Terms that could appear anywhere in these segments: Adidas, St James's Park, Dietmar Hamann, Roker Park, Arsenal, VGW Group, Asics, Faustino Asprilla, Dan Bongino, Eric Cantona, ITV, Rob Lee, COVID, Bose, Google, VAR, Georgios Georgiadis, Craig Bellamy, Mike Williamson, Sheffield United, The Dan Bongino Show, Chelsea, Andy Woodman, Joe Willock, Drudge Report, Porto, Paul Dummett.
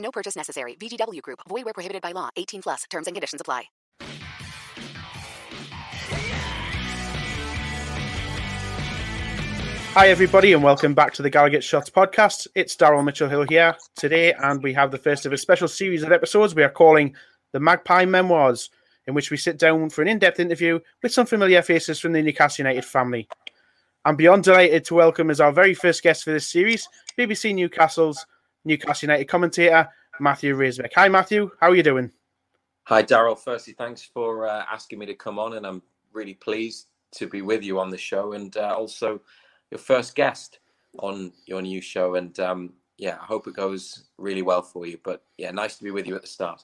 No purchase necessary. VGW Group. Void where prohibited by law. 18 plus. Terms and conditions apply. Hi everybody and welcome back to the Gallagher Shots podcast. It's Daryl Mitchell-Hill here today, and we have the first of a special series of episodes we are calling The Magpie Memoirs, in which we sit down for an in-depth interview with some familiar faces from the Newcastle United family. I'm beyond delighted to welcome as our very first guest for this series, BBC Newcastle United commentator, Matthew Raisbeck. Hi, Matthew. How are you doing? Hi, Daryl. Firstly, thanks for asking me to come on, and I'm really pleased to be with you on the show, and also your first guest on your new show. And I hope it goes really well for you. But yeah, nice to be with you at the start.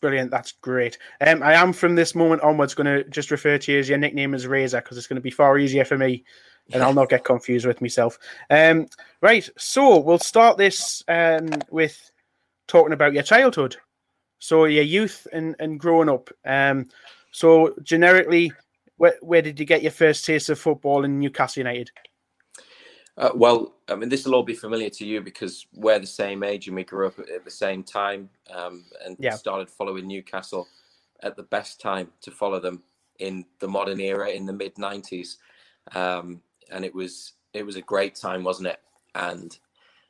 Brilliant. That's great. I am from this moment onwards going to just refer to you as your nickname as Razor, because it's going to be far easier for me. And I'll not get confused with myself. Right, so we'll start this with talking about your childhood. So your youth and growing up. So generically, where did you get your first taste of football in Newcastle United? Well, I mean, this will all be familiar to you because we're the same age and we grew up at the same time started following Newcastle at the best time to follow them in the modern era in the mid-90s. And it was a great time, wasn't it? And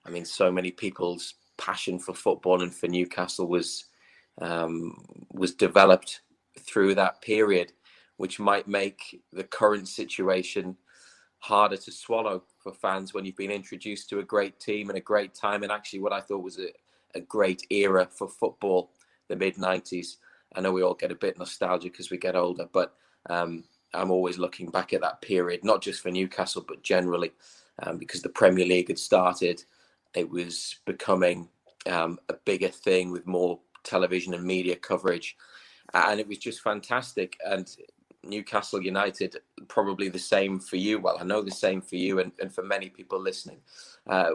I mean, so many people's passion for football and for Newcastle was developed through that period, which might make the current situation harder to swallow for fans when you've been introduced to a great team and a great time. And actually what I thought was a great era for football, the mid-90s. I know we all get a bit nostalgic as we get older, but I'm always looking back at that period, not just for Newcastle, but generally, because the Premier League had started. It was becoming a bigger thing with more television and media coverage. And it was just fantastic. And Newcastle United, probably the same for you. Well, I know the same for you and for many people listening,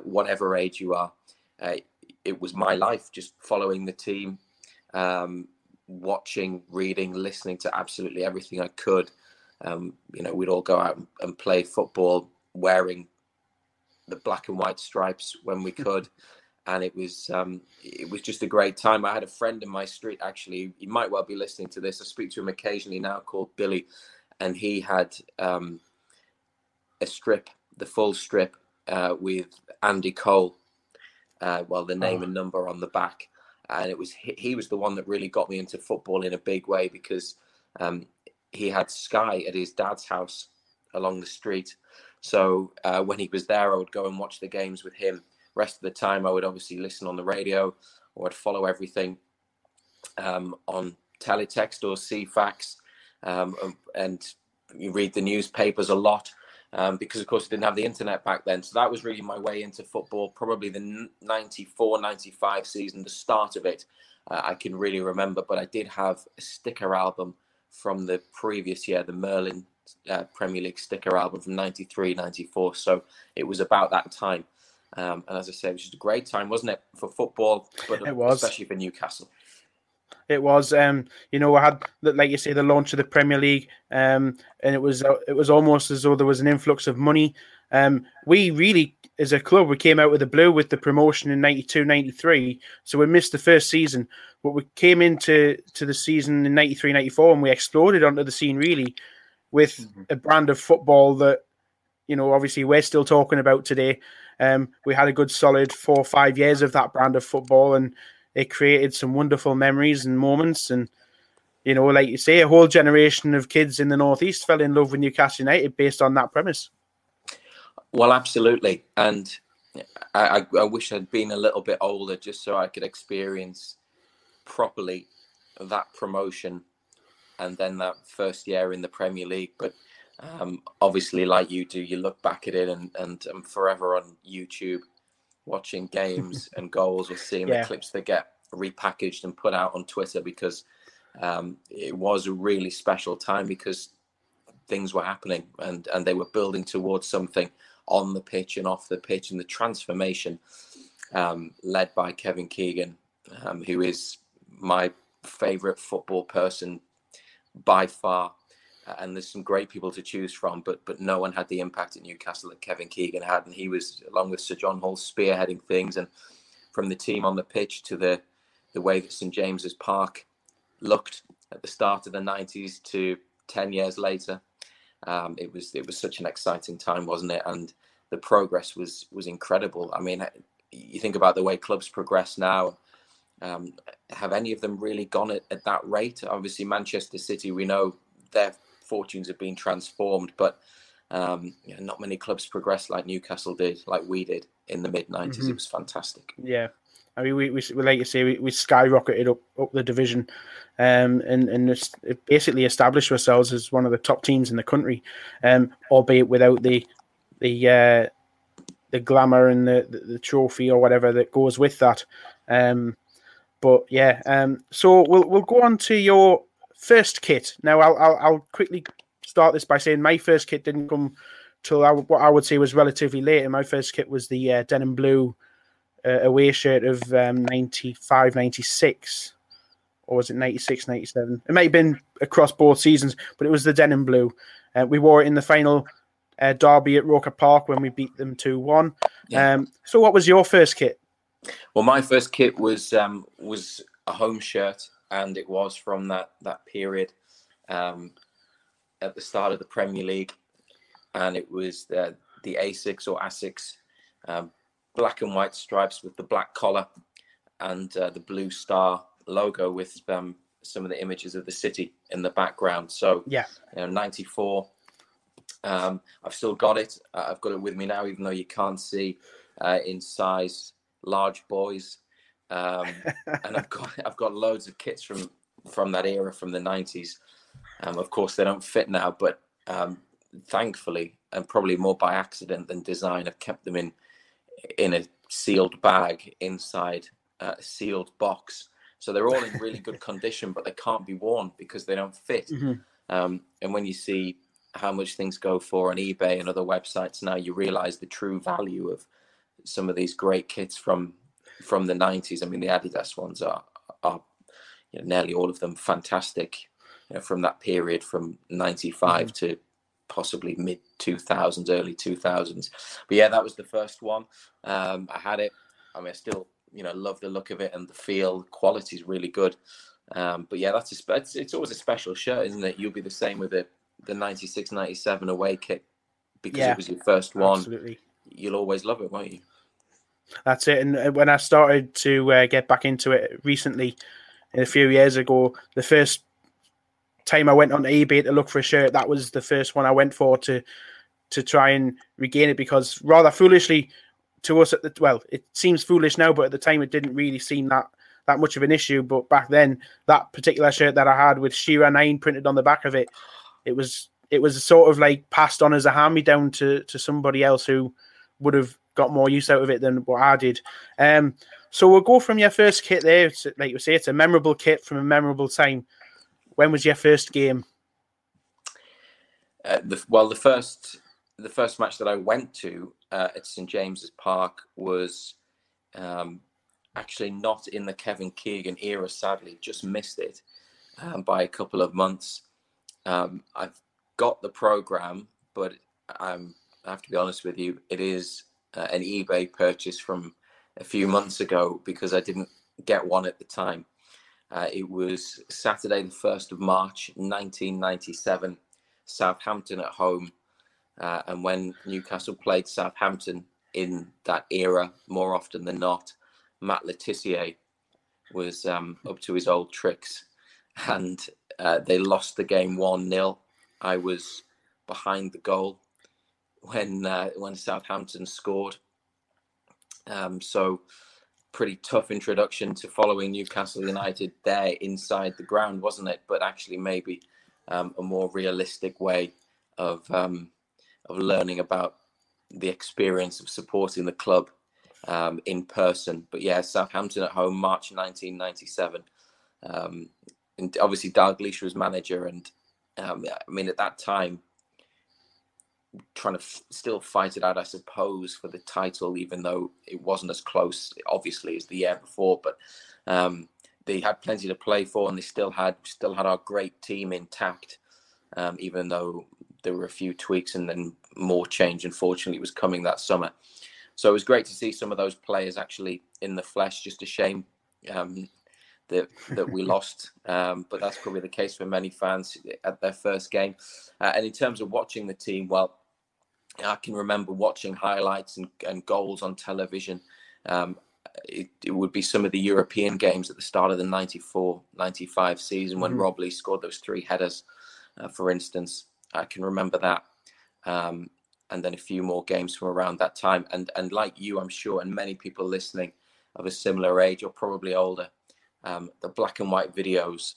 whatever age you are. It was my life, just following the team, watching, reading, listening to absolutely everything I could. We'd all go out and play football wearing the black and white stripes when we could. And it was just a great time. I had a friend in my street, actually, he might well be listening to this. I speak to him occasionally now, called Billy. And he had a strip, the full strip with Andy Cole, the name and number on the back. And it was he was the one that really got me into football in a big way, because he had Sky at his dad's house along the street. So when he was there, I would go and watch the games with him. Rest of the time, I would obviously listen on the radio, or I'd follow everything on teletext or CFAX, and you read the newspapers a lot because, of course, I didn't have the internet back then. So that was really my way into football, probably the 94-95 season, the start of it. I can really remember, but I did have a sticker album from the previous year, the Merlin Premier League sticker album from 93-94. So it was about that time. And as I say, it was just a great time, wasn't it, for football, but it was. Especially for Newcastle. It was, you know, I had, like you say, the launch of the Premier League, and it was almost as though there was an influx of money. We really, as a club, we came out of the blue with the promotion in 92-93, so we missed the first season. But we came into the season in 93-94, and we exploded onto the scene, really, with a brand of football that, you know, obviously we're still talking about today. We had a good solid 4 or 5 years of that brand of football, and it created some wonderful memories and moments. And, you know, like you say, a whole generation of kids in the Northeast fell in love with Newcastle United based on that premise. Well, absolutely. And I wish I'd been a little bit older just so I could experience properly that promotion and then that first year in the Premier League. But obviously, like you do, you look back at it and I'm forever on YouTube watching games and goals or seeing the clips that get repackaged and put out on Twitter, because it was a really special time, because things were happening and they were building towards something on the pitch and off the pitch. And the transformation led by Kevin Keegan, who is my favourite football person by far. And there's some great people to choose from, but no one had the impact at Newcastle that Kevin Keegan had. And he was, along with Sir John Hall, spearheading things. And from the team on the pitch to the way that St James's Park looked at the start of the 90s to 10 years later, it was such an exciting time, wasn't it? And the progress was incredible. I mean, you think about the way clubs progress now. Have any of them really gone at that rate? Obviously, Manchester City, we know their fortunes have been transformed, but you know, not many clubs progressed like Newcastle did, like we did in the mid-90s. It was fantastic. Yeah, I mean, we like you say, we skyrocketed up the division, and basically established ourselves as one of the top teams in the country, albeit without the glamour and the trophy or whatever that goes with that. But yeah, so we'll go on to your first kit. Now, I'll quickly start this by saying my first kit didn't come till what I would say was relatively late. And my first kit was the denim blue away shirt of 95-96, or was it 96-97? It might have been across both seasons, but it was the denim blue. We wore it in the final derby at Roker Park when we beat them 2-1. Yeah. So what was your first kit? Well, my first kit was a home shirt. And it was from that period at the start of the Premier League. And it was the Asics or Asics, black and white stripes with the black collar and the blue star logo with some of the images of the city in the background. So, yeah, you know, 94, I've still got it. I've got it with me now, even though you can't see in size large boys. And I've got loads of kits from that era, from the 90s. Of course, they don't fit now, but thankfully, and probably more by accident than design, I've kept them in a sealed bag inside a sealed box. So they're all in really good condition, but they can't be worn because they don't fit. And when you see how much things go for on eBay and other websites now, you realise the true value of some of these great kits from the 90s. I mean, the Adidas ones are you know, nearly all of them fantastic, you know, from that period, from 95 to possibly mid 2000s, early 2000s. But yeah, that was the first one. I had it. I mean, I still, you know, love the look of it and the feel. The quality is really good. But yeah, it's always a special shirt, isn't it? You'll be the same with the 96-97 away kit, because it was your first one. Absolutely. You'll always love it, won't you? That's it. And when I started to get back into it recently, a few years ago, the first time I went on eBay to look for a shirt, that was the first one I went for to try and regain it, because rather foolishly to us, it seems foolish now, but at the time it didn't really seem that much of an issue. But back then, that particular shirt that I had with Shearer 9 printed on the back of it, it was sort of like passed on as a hand-me-down to somebody else who would have got more use out of it than what I did. So we'll go from your first kit there. It's, like you say, it's a memorable kit from a memorable time. When was your first game? The first the first match that I went to at St James's Park was actually not in the Kevin Keegan era, sadly, just missed it by a couple of months. I've got the programme, but I have to be honest with you, it is an eBay purchase from a few months ago because I didn't get one at the time. It was Saturday, the 1st of March, 1997, Southampton at home. And when Newcastle played Southampton in that era, more often than not, Matt Letissier was up to his old tricks, and they lost the game 1-0. I was behind the goal when Southampton scored. So pretty tough introduction to following Newcastle United there inside the ground, wasn't it? But actually maybe a more realistic way of learning about the experience of supporting the club in person. But yeah, Southampton at home, March 1997. And obviously Dalglish was manager, and I mean, at that time, trying to still fight it out, I suppose, for the title, even though it wasn't as close, obviously, as the year before. But they had plenty to play for, and they still had our great team intact, even though there were a few tweaks and then more change, unfortunately, was coming that summer. So it was great to see some of those players actually in the flesh. Just a shame that we lost, but that's probably the case for many fans at their first game. And in terms of watching the team, well, I can remember watching highlights and goals on television. It would be some of the European games at the start of the 94-95 season when Rob Lee scored those three headers, for instance. I can remember that. And then a few more games from around that time. And like you, I'm sure, and many people listening of a similar age or probably older, the black and white videos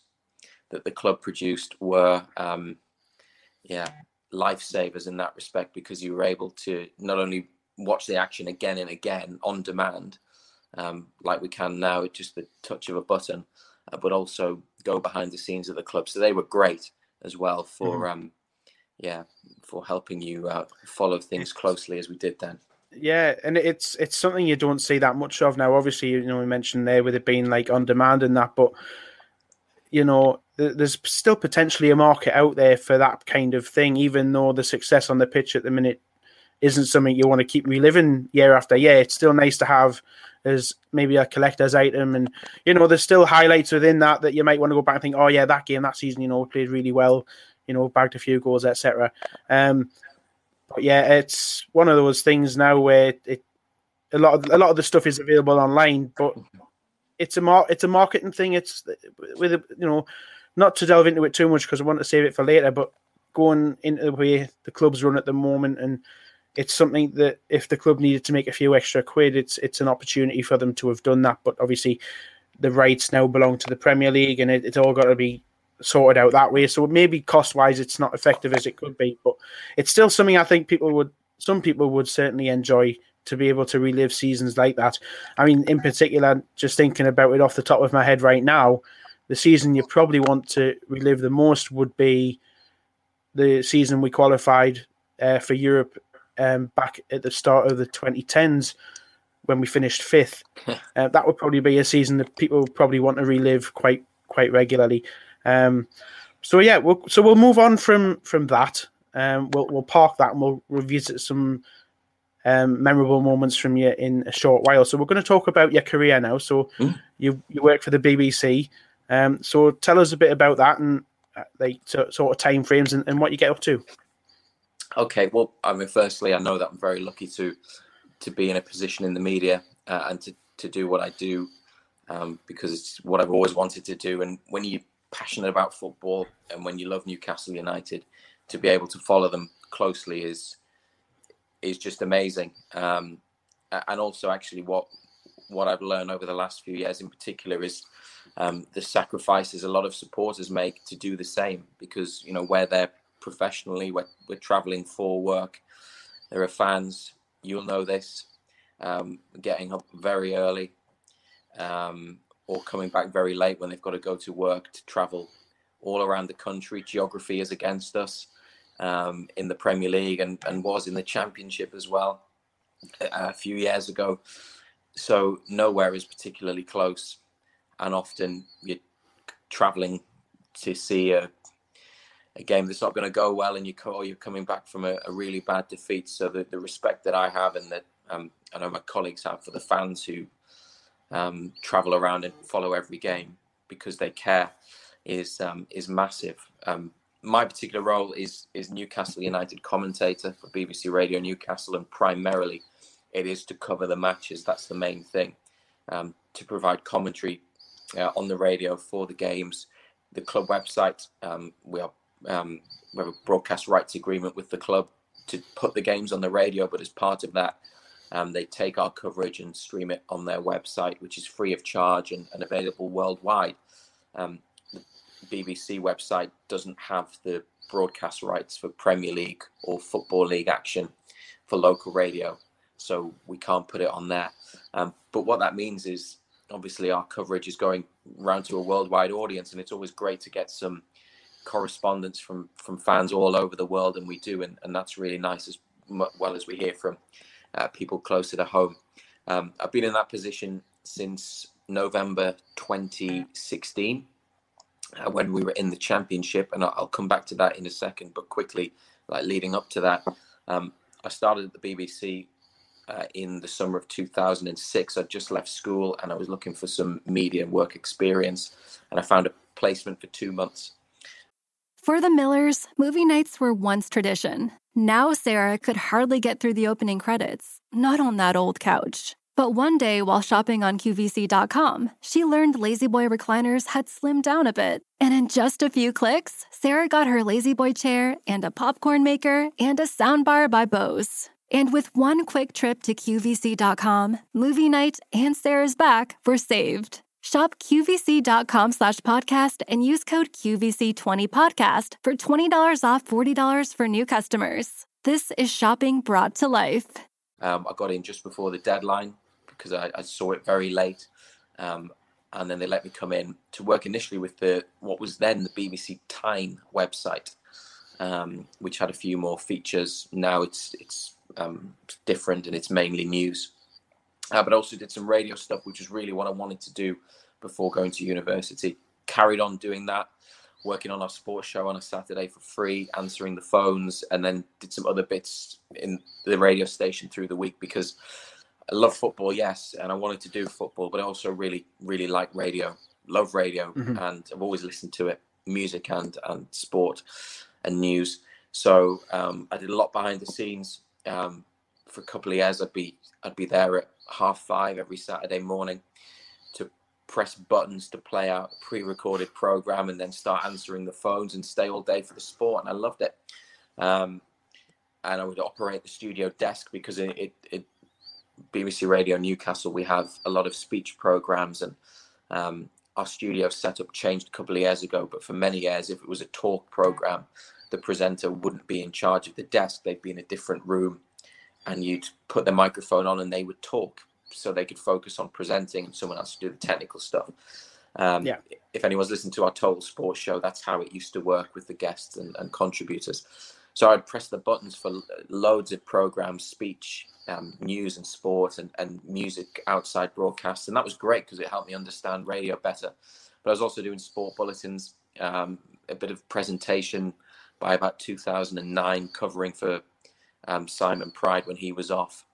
that the club produced were, lifesavers in that respect, because you were able to not only watch the action again and again on demand, like we can now, it's just the touch of a button, but also go behind the scenes of the club. So they were great as well for helping you follow things closely as we did then. Yeah, and it's something you don't see that much of now. Obviously, you know, we mentioned there with it being like on demand and that, but you know, there's still potentially a market out there for that kind of thing, even though the success on the pitch at the minute isn't something you want to keep reliving year after year. It's still nice to have as maybe a collector's item, and you know, there's still highlights within that you might want to go back and think, oh yeah, that game, that season, you know, played really well, you know, bagged a few goals, etc. But yeah, it's one of those things now where a lot of the stuff is available online, but it's a marketing thing. It's with not to delve into it too much because I want to save it for later. But going into the way the clubs run at the moment, and it's something that if the club needed to make a few extra quid, it's an opportunity for them to have done that. But obviously, the rights now belong to the Premier League, and it's all got to be sorted out that way. So maybe cost wise it's not effective as it could be, but it's still something I think some people would certainly enjoy, to be able to relive seasons like that. I mean, in particular, just thinking about it off the top of my head right now, the season you probably want to relive the most would be the season we qualified for Europe back at the start of the 2010s when we finished fifth. That would probably be a season that people probably want to relive quite regularly. We'll move on from that. We'll park that and we'll revisit some memorable moments from you in a short while. So we're going to talk about your career now. So you work for the BBC. So tell us a bit about that and sort of time frames and what you get up to. Okay. Well, I mean, firstly, I know that I'm very lucky to be in a position in the media and to do what I do because it's what I've always wanted to do. And when you passionate about football and when you love Newcastle United, to be able to follow them closely is just amazing. And also actually what I've learned over the last few years in particular is the sacrifices a lot of supporters make to do the same, because you know, we're there professionally, we're travelling for work, there are fans, you'll know this, getting up very early or coming back very late when they've got to go to work, to travel all around the country. Geography is against us. in the Premier League and was in the Championship as well a few years ago. So nowhere is particularly close, and often you're travelling to see a game that's not going to go well, and you're coming back from a really bad defeat. So the respect that I have, and that I know my colleagues have, for the fans who travel around and follow every game because they care, is massive. My particular role is Newcastle United commentator for BBC Radio Newcastle, and primarily it is to cover the matches. That's the main thing, to provide commentary on the radio for the games. The club website, we have a broadcast rights agreement with the club to put the games on the radio, but as part of that, they take our coverage and stream it on their website, which is free of charge and available worldwide. The BBC website doesn't have the broadcast rights for Premier League or Football League action for local radio, so we can't put it on there. But what that means is, obviously, our coverage is going round to a worldwide audience, and it's always great to get some correspondence from fans all over the world, and we do, and that's really nice, as well as we hear from people closer to home. I've been in that position since November 2016 when we were in the Championship, and I'll come back to that in a second, but quickly, like leading up to that, I started at the BBC in the summer of 2006. I'd just left school and I was looking for some media work experience, and I found a placement for 2 months. For the Millers, movie nights were once tradition. Now Sarah could hardly get through the opening credits, not on that old couch. But one day, while shopping on QVC.com, she learned La-Z-Boy recliners had slimmed down a bit. And in just a few clicks, Sarah got her La-Z-Boy chair and a popcorn maker and a soundbar by Bose. And with one quick trip to QVC.com, movie night and Sarah's back were saved. Shop QVC.com/podcast and use code QVC20podcast for $20 off $40 for new customers. This is shopping brought to life. I got in just before the deadline because I saw it very late. And then they let me come in to work initially with what was then the BBC Time website, which had a few more features. Now it's different, and it's mainly news. But I also did some radio stuff, which is really what I wanted to do before going to university. Carried on doing that, working on our sports show on a Saturday for free, answering the phones, and then did some other bits in the radio station through the week because I love football, yes, and I wanted to do football, but I also really, really like radio, love radio, and I've always listened to it, music and sport and news. So I did a lot behind the scenes. For a couple of years, I'd be there at 5:30 every Saturday morning to press buttons to play out a pre-recorded program and then start answering the phones and stay all day for the sport. And I loved it. And I would operate the studio desk because BBC Radio Newcastle, we have a lot of speech programs, and our studio setup changed a couple of years ago. But for many years, if it was a talk program, the presenter wouldn't be in charge of the desk. They'd be in a different room, and you'd put their microphone on and they would talk so they could focus on presenting and someone else would do the technical stuff. If anyone's listened to our Total Sports show, that's how it used to work with the guests and contributors. So I'd press the buttons for loads of programs, speech, news and sport and music outside broadcasts. And that was great because it helped me understand radio better. But I was also doing sport bulletins, a bit of presentation by about 2009, covering for Simon Pride when he was off,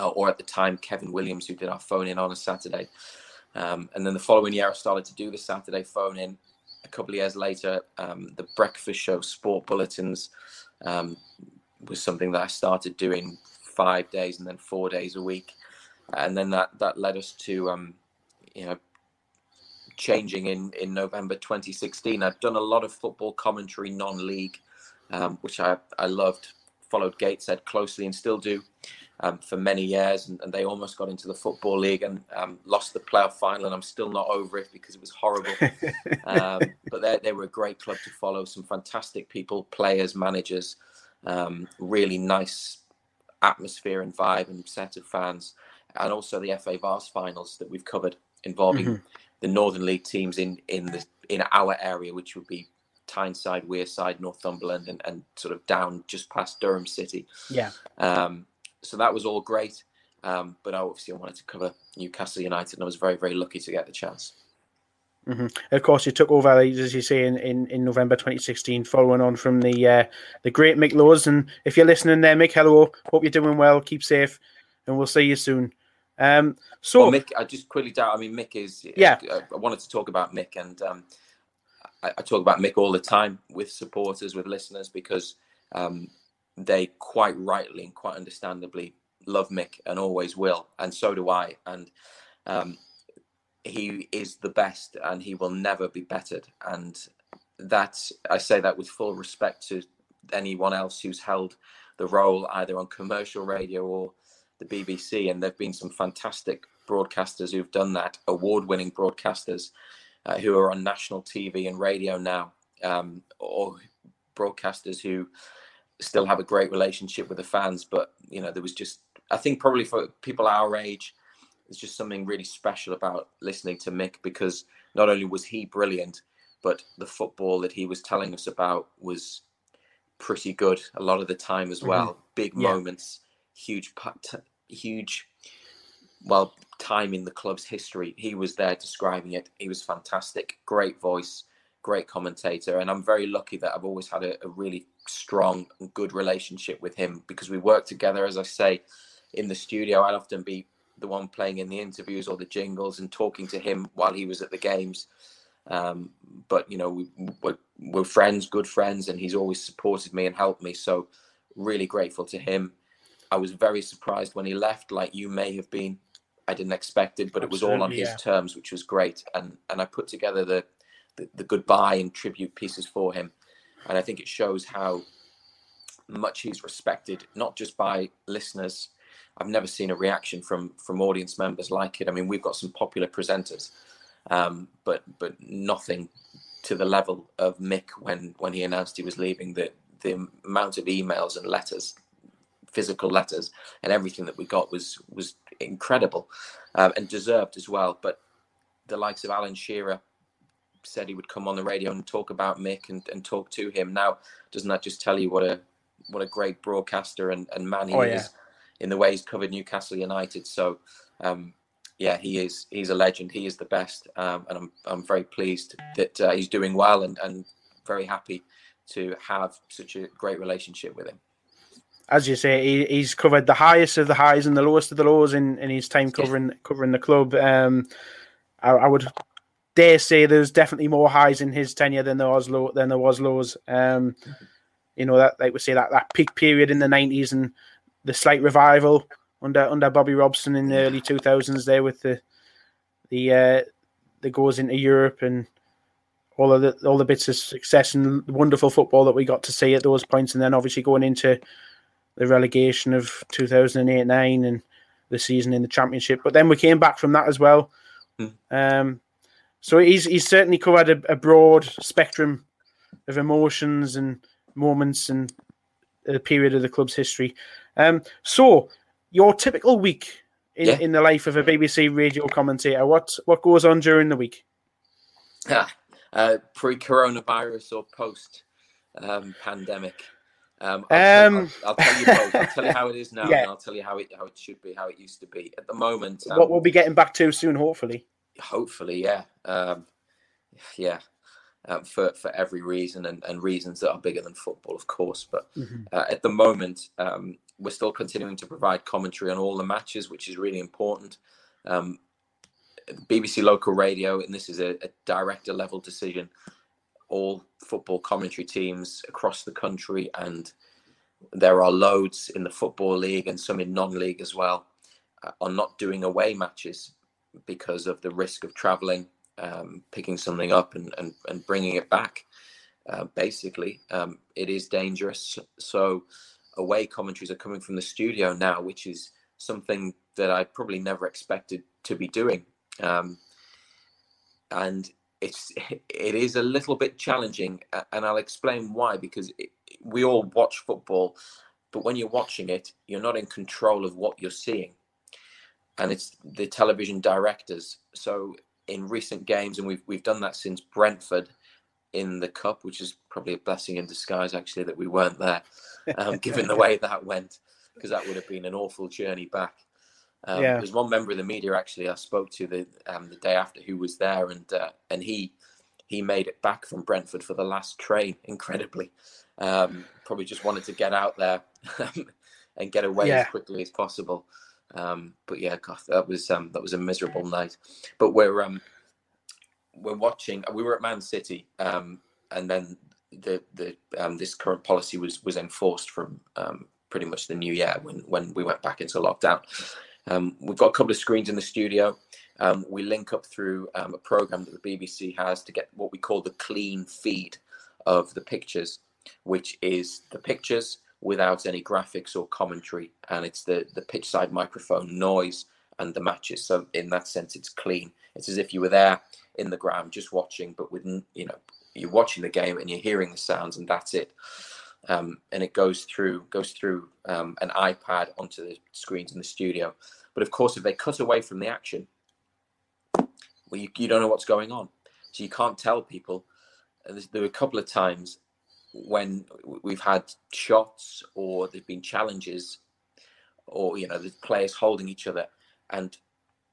or at the time Kevin Williams, who did our phone in on a Saturday, and then the following year I started to do the Saturday phone in. A couple of years later, the breakfast show Sport Bulletins was something that I started doing 5 days and then 4 days a week, and then that led us to changing in November 2016. I've done a lot of football commentary, non-league, which I loved. Followed Gateshead closely and still do for many years. And they almost got into the Football League and lost the playoff final. And I'm still not over it because it was horrible. But they were a great club to follow. Some fantastic people, players, managers, really nice atmosphere and vibe and set of fans. And also the FA Vars finals that we've covered involving the Northern League teams in our area, which would be Tyneside, Wearside, Northumberland, and sort of down just past Durham City. Yeah. So that was all great. But I wanted to cover Newcastle United, and I was very, very lucky to get the chance. Mm-hmm. Of course, you took over, as you say, in November 2016, following on from the great Mick Lowe's. And if you're listening there, Mick, hello. Hope you're doing well. Keep safe, and we'll see you soon. So Mick, I just quickly doubt. I mean, Mick is. Yeah. I wanted to talk about Mick, and I talk about Mick all the time with supporters, with listeners, because they quite rightly and quite understandably love Mick and always will, and so do I. And he is the best, and he will never be bettered. And that, I say that with full respect to anyone else who's held the role either on commercial radio or the BBC. And there've been some fantastic broadcasters who've done that, award-winning broadcasters who are on national TV and radio now, or broadcasters who still have a great relationship with the fans. But you know, there was just, I think probably for people our age, it's just something really special about listening to Mick, because not only was he brilliant, but the football that he was telling us about was pretty good a lot of the time as well. Mm-hmm. Big moments, huge, well, time in the club's history. He was there describing it. He was fantastic, great voice, great commentator. And I'm very lucky that I've always had a really strong and good relationship with him, because we worked together, as I say, in the studio. I'd often be the one playing in the interviews or the jingles and talking to him while he was at the games. But, you know, we're friends, good friends, and he's always supported me and helped me. So really grateful to him. I was very surprised when he left, like you may have been. I didn't expect it, but it was all on his terms, which was great. And I put together the goodbye and tribute pieces for him. And I think it shows how much he's respected, not just by listeners. I've never seen a reaction from audience members like it. I mean, we've got some popular presenters, but nothing to the level of Mick when he announced he was leaving. The amount of emails and letters, physical letters, and everything that we got was incredible, and deserved as well. But the likes of Alan Shearer said he would come on the radio and talk about Mick and talk to him. Now, doesn't that just tell you what a great broadcaster and man he is? In the way he's covered Newcastle United. So, he's a legend. He is the best. And I'm very pleased that he's doing well, and very happy to have such a great relationship with him. As you say, he's covered the highest of the highs and the lowest of the lows in his time covering the club. I would dare say there's definitely more highs in his tenure than there was lows. You know, that, like we say, that peak period in the 90s and the slight revival under Bobby Robson in the early 2000s there with the goes into Europe and all the bits of success and wonderful football that we got to see at those points, and then obviously going into the relegation of 2008-9 and the season in the Championship. But then we came back from that as well. Mm. So he's certainly covered a broad spectrum of emotions and moments and a period of the club's history. So your typical week in the life of a BBC radio commentator, what goes on during the week? Pre-coronavirus or post-pandemic? I'll tell you both. I'll tell you how it is now, and I'll tell you how it should be, how it used to be. At the moment... what we'll be getting back to soon, hopefully. Hopefully, yeah. For every reason and reasons that are bigger than football, of course. But at the moment, we're still continuing to provide commentary on all the matches, which is really important. BBC Local Radio, and this is a director-level decision, all football commentary teams across the country, and there are loads in the Football League and some in non-league as well, are not doing away matches because of the risk of travelling. Picking something up and bringing it back, basically. It is dangerous. So away commentaries are coming from the studio now, which is something that I probably never expected to be doing. And it is a little bit challenging, and I'll explain why, because we all watch football, but when you're watching it, you're not in control of what you're seeing. And it's the television directors. So in recent games, and we've done that since Brentford, in the cup, which is probably a blessing in disguise, actually, that we weren't there, given the way that went, because that would have been an awful journey back. There's one member of the media, actually, I spoke to the day after who was there, and he made it back from Brentford for the last train, incredibly. Probably just wanted to get out there and get away as quickly as possible. God, that was a miserable night. But we're watching. We were at Man City, and then the this current policy was enforced from pretty much the new year when we went back into lockdown. We've got a couple of screens in the studio. We link up through a program that the BBC has to get what we call the clean feed of the pictures, which is the pictures without any graphics or commentary, and it's the pitch side microphone noise and the matches. So in that sense, it's clean. It's as if you were there in the ground just watching, but with, you know, you're watching the game and you're hearing the sounds, and that's it. And it goes through an iPad onto the screens in the studio. But of course, if they cut away from the action, well, you don't know what's going on, so you can't tell people. There were a couple of times when we've had shots or there've been challenges, or, you know, the players holding each other, and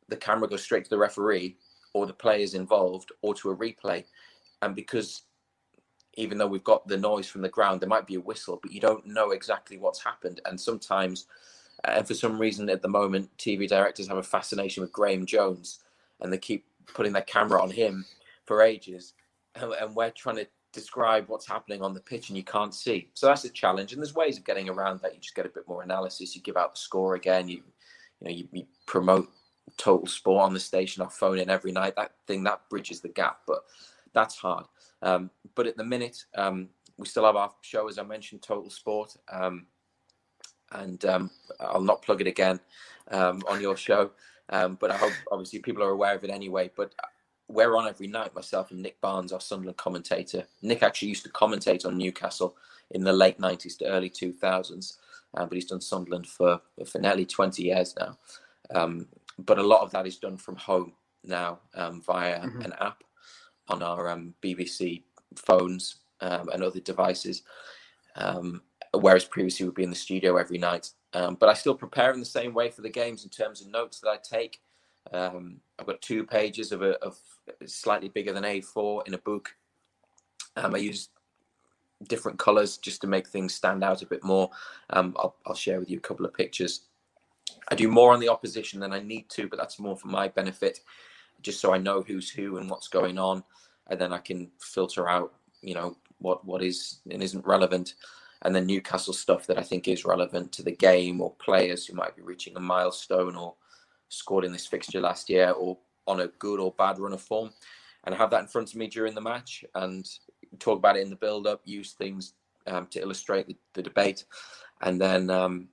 the camera goes straight to the referee or the players involved or to a replay. And because even though we've got the noise from the ground, there might be a whistle, but you don't know exactly what's happened. And sometimes, and for some reason at the moment, TV directors have a fascination with Graham Jones, and they keep putting their camera on him for ages. And we're trying to describe what's happening on the pitch and you can't see. So that's a challenge, and there's ways of getting around that. You just get a bit more analysis. You give out the score again. You promote Total Sport on the station. I phone in every night. That bridges the gap, but that's hard. But at the minute, we still have our show, as I mentioned, Total Sport, and I'll not plug it again on your show. But I hope obviously people are aware of it anyway. But we're on every night, myself and Nick Barnes, our Sunderland commentator. Nick actually used to commentate on Newcastle in the late 90s to early 2000s, but he's done Sunderland for nearly 20 years now. But a lot of that is done from home now via an app on our BBC phones and other devices, whereas previously we'd be in the studio every night. But I still prepare in the same way for the games in terms of notes that I take. I've got 2 pages of slightly bigger than A4 in a book. I use different colours just to make things stand out a bit more. I'll share with you a couple of pictures. I do more on the opposition than I need to, but that's more for my benefit, just so I know who's who and what's going on, and then I can filter out, you know, what is and isn't relevant, and then Newcastle stuff that I think is relevant to the game, or players who might be reaching a milestone, or scored in this fixture last year, or on a good or bad run of form, and have that in front of me during the match and talk about it in the build-up, use things to illustrate the debate, and then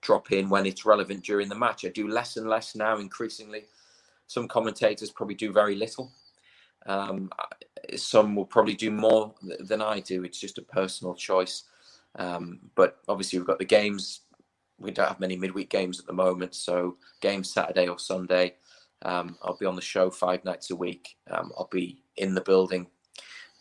drop in when it's relevant during the match. I do less and less now, increasingly. Some commentators probably do very little. Some will probably do more than I do. It's just a personal choice. But obviously we've got the games. We don't have many midweek games at the moment, so games Saturday or Sunday. I'll be on the show 5 nights a week. I'll be in the building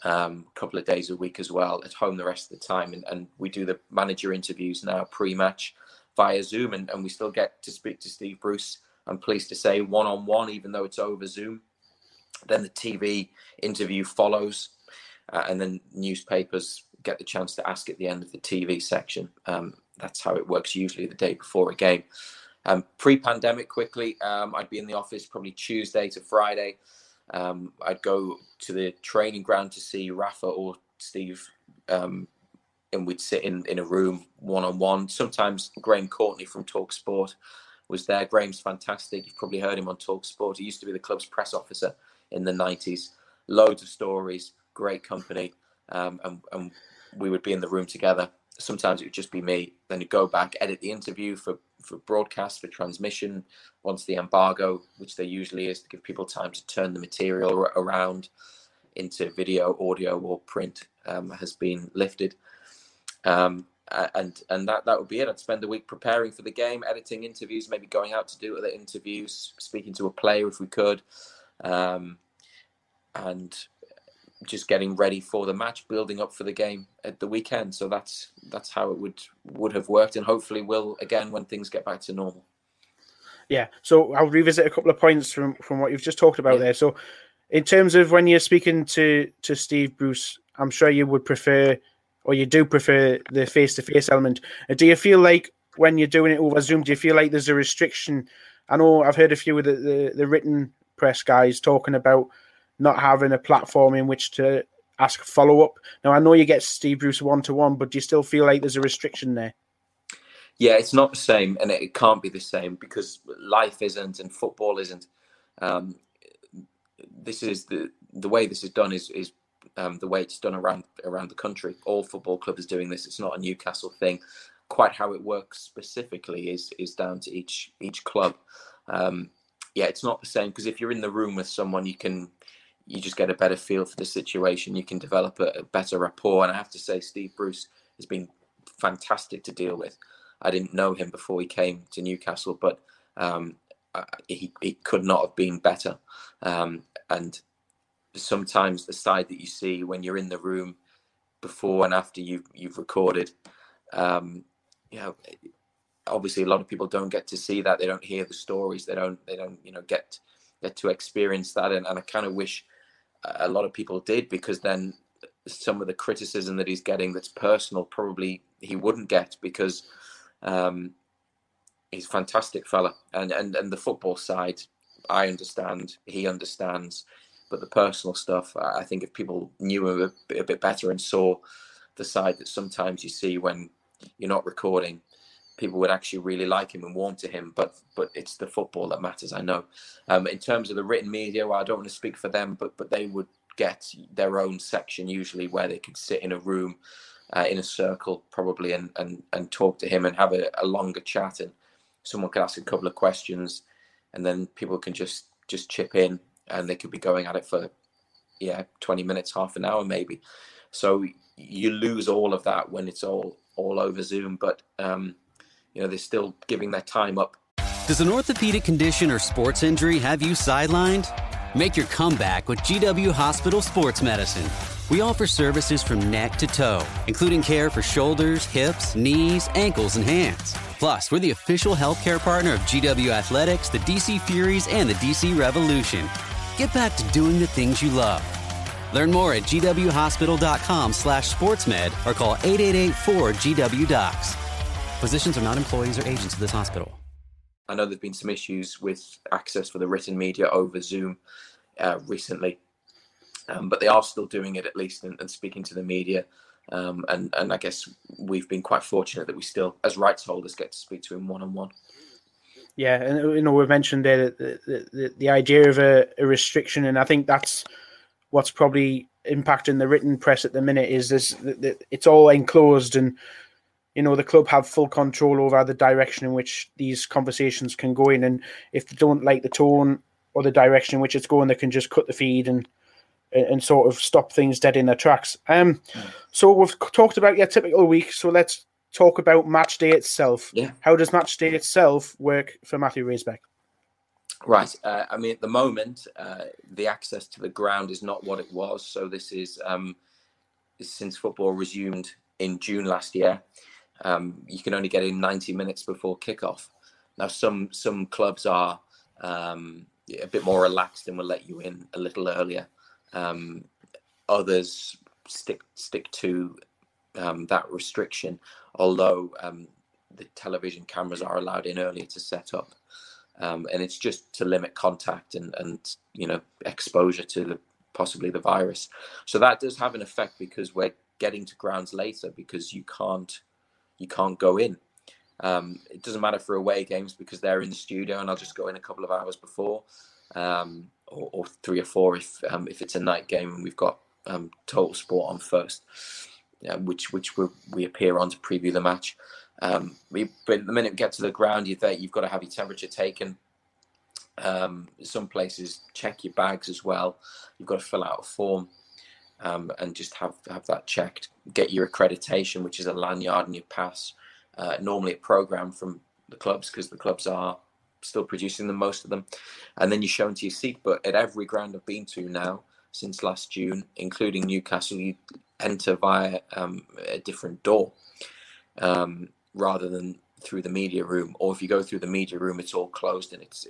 a couple of days a week as well, at home the rest of the time. And we do the manager interviews now pre-match via Zoom, and we still get to speak to Steve Bruce, I'm pleased to say, one-on-one, even though it's over Zoom. Then the TV interview follows, and then newspapers get the chance to ask at the end of the TV section. That's how it works usually the day before a game. Pre-pandemic, quickly, I'd be in the office probably Tuesday to Friday. I'd go to the training ground to see Rafa or Steve, and we'd sit in a room one-on-one. Sometimes Graham Courtney from TalkSport was there. Graham's fantastic. You've probably heard him on TalkSport. He used to be the club's press officer in the 90s. Loads of stories, great company, and we would be in the room together. Sometimes it would just be me. Then you go back, edit the interview for broadcast, for transmission, once the embargo, which there usually is, to give people time to turn the material around into video, audio or print, has been lifted. And that would be it. I'd spend the week preparing for the game, editing interviews, maybe going out to do other interviews, speaking to a player if we could. And just getting ready for the match, building up for the game at the weekend. So that's how it would have worked, and hopefully will again when things get back to normal. Yeah, so I'll revisit a couple of points from what you've just talked about there. So in terms of when you're speaking to Steve Bruce, I'm sure you would prefer, or you do prefer, the face-to-face element. Do you feel like when you're doing it over Zoom, do you feel like there's a restriction? I know I've heard a few of the written press guys talking about not having a platform in which to ask follow-up. Now, I know you get Steve Bruce one-to-one, but do you still feel like there's a restriction there? Yeah, it's not the same, and it can't be the same, because life isn't and football isn't. This is the way this is done is the way it's done around the country. All football clubs are doing this. It's not a Newcastle thing. Quite how it works specifically is down to each club. Yeah, it's not the same, because if you're in the room with someone, you just get a better feel for the situation. You can develop a better rapport. And I have to say, Steve Bruce has been fantastic to deal with. I didn't know him before he came to Newcastle, but he could not have been better. And sometimes the side that you see when you're in the room before and after you've recorded, obviously a lot of people don't get to see that. They don't hear the stories. They don't get to experience that. And I kind of wish a lot of people did, because then some of the criticism that he's getting that's personal probably he wouldn't get, because he's a fantastic fella. And the football side, I understand, he understands, but the personal stuff, I think if people knew him a bit better and saw the side that sometimes you see when you're not recording, people would actually really like him and warm to him. But it's the football that matters, I know. In terms of the written media, well, I don't want to speak for them, but they would get their own section usually where they could sit in a room in a circle probably and talk to him and have a longer chat, and someone could ask a couple of questions, and then people can just chip in, and they could be going at it for 20 minutes, half an hour maybe. So you lose all of that when it's all over Zoom, but they're still giving their time up. Does an orthopedic condition or sports injury have you sidelined? Make your comeback with GW Hospital Sports Medicine. We offer services from neck to toe, including care for shoulders, hips, knees, ankles, and hands. Plus, we're the official healthcare partner of GW Athletics, the DC Furies, and the DC Revolution. Get back to doing the things you love. Learn more at gwhospital.com/sportsmed or call 888-4GW-DOCS. Physicians are not employees or agents of this hospital. I know there've been some issues with access for the written media over Zoom recently, but they are still doing it at least and speaking to the media. And I guess we've been quite fortunate that we still, as rights holders, get to speak to him one-on-one. Yeah, and we mentioned there that the idea of a restriction, and I think that's what's probably impacting the written press at the minute is this: it's all enclosed and. The club have full control over the direction in which these conversations can go in. And if they don't like the tone or the direction in which it's going, they can just cut the feed and sort of stop things dead in their tracks. So we've talked about your typical week. So let's talk about match day itself. Yeah. How does match day itself work for Matthew Raisbeck? Right. At the moment, the access to the ground is not what it was. So this is since football resumed in June last year. You can only get in 90 minutes before kickoff. Now, some clubs are a bit more relaxed and will let you in a little earlier. Others stick to that restriction, although the television cameras are allowed in earlier to set up, and it's just to limit contact and exposure to possibly the virus. So that does have an effect because we're getting to grounds later because you can't go in. It doesn't matter for away games because they're in the studio and I'll just go in a couple of hours before, or three or four if it's a night game and we've got Total Sport on first, which we appear on to preview the match. But the minute we get to the ground, you're there, you've got to have your temperature taken. Some places check your bags as well. You've got to fill out a form. And just have that checked. Get your accreditation, which is a lanyard and your pass. Normally a program from the clubs because the clubs are still producing them, most of them. And then you're shown to your seat. But at every ground I've been to now, since last June, including Newcastle. You enter via a different door rather than through the media room, or if you go through the media room, it's all closed and it's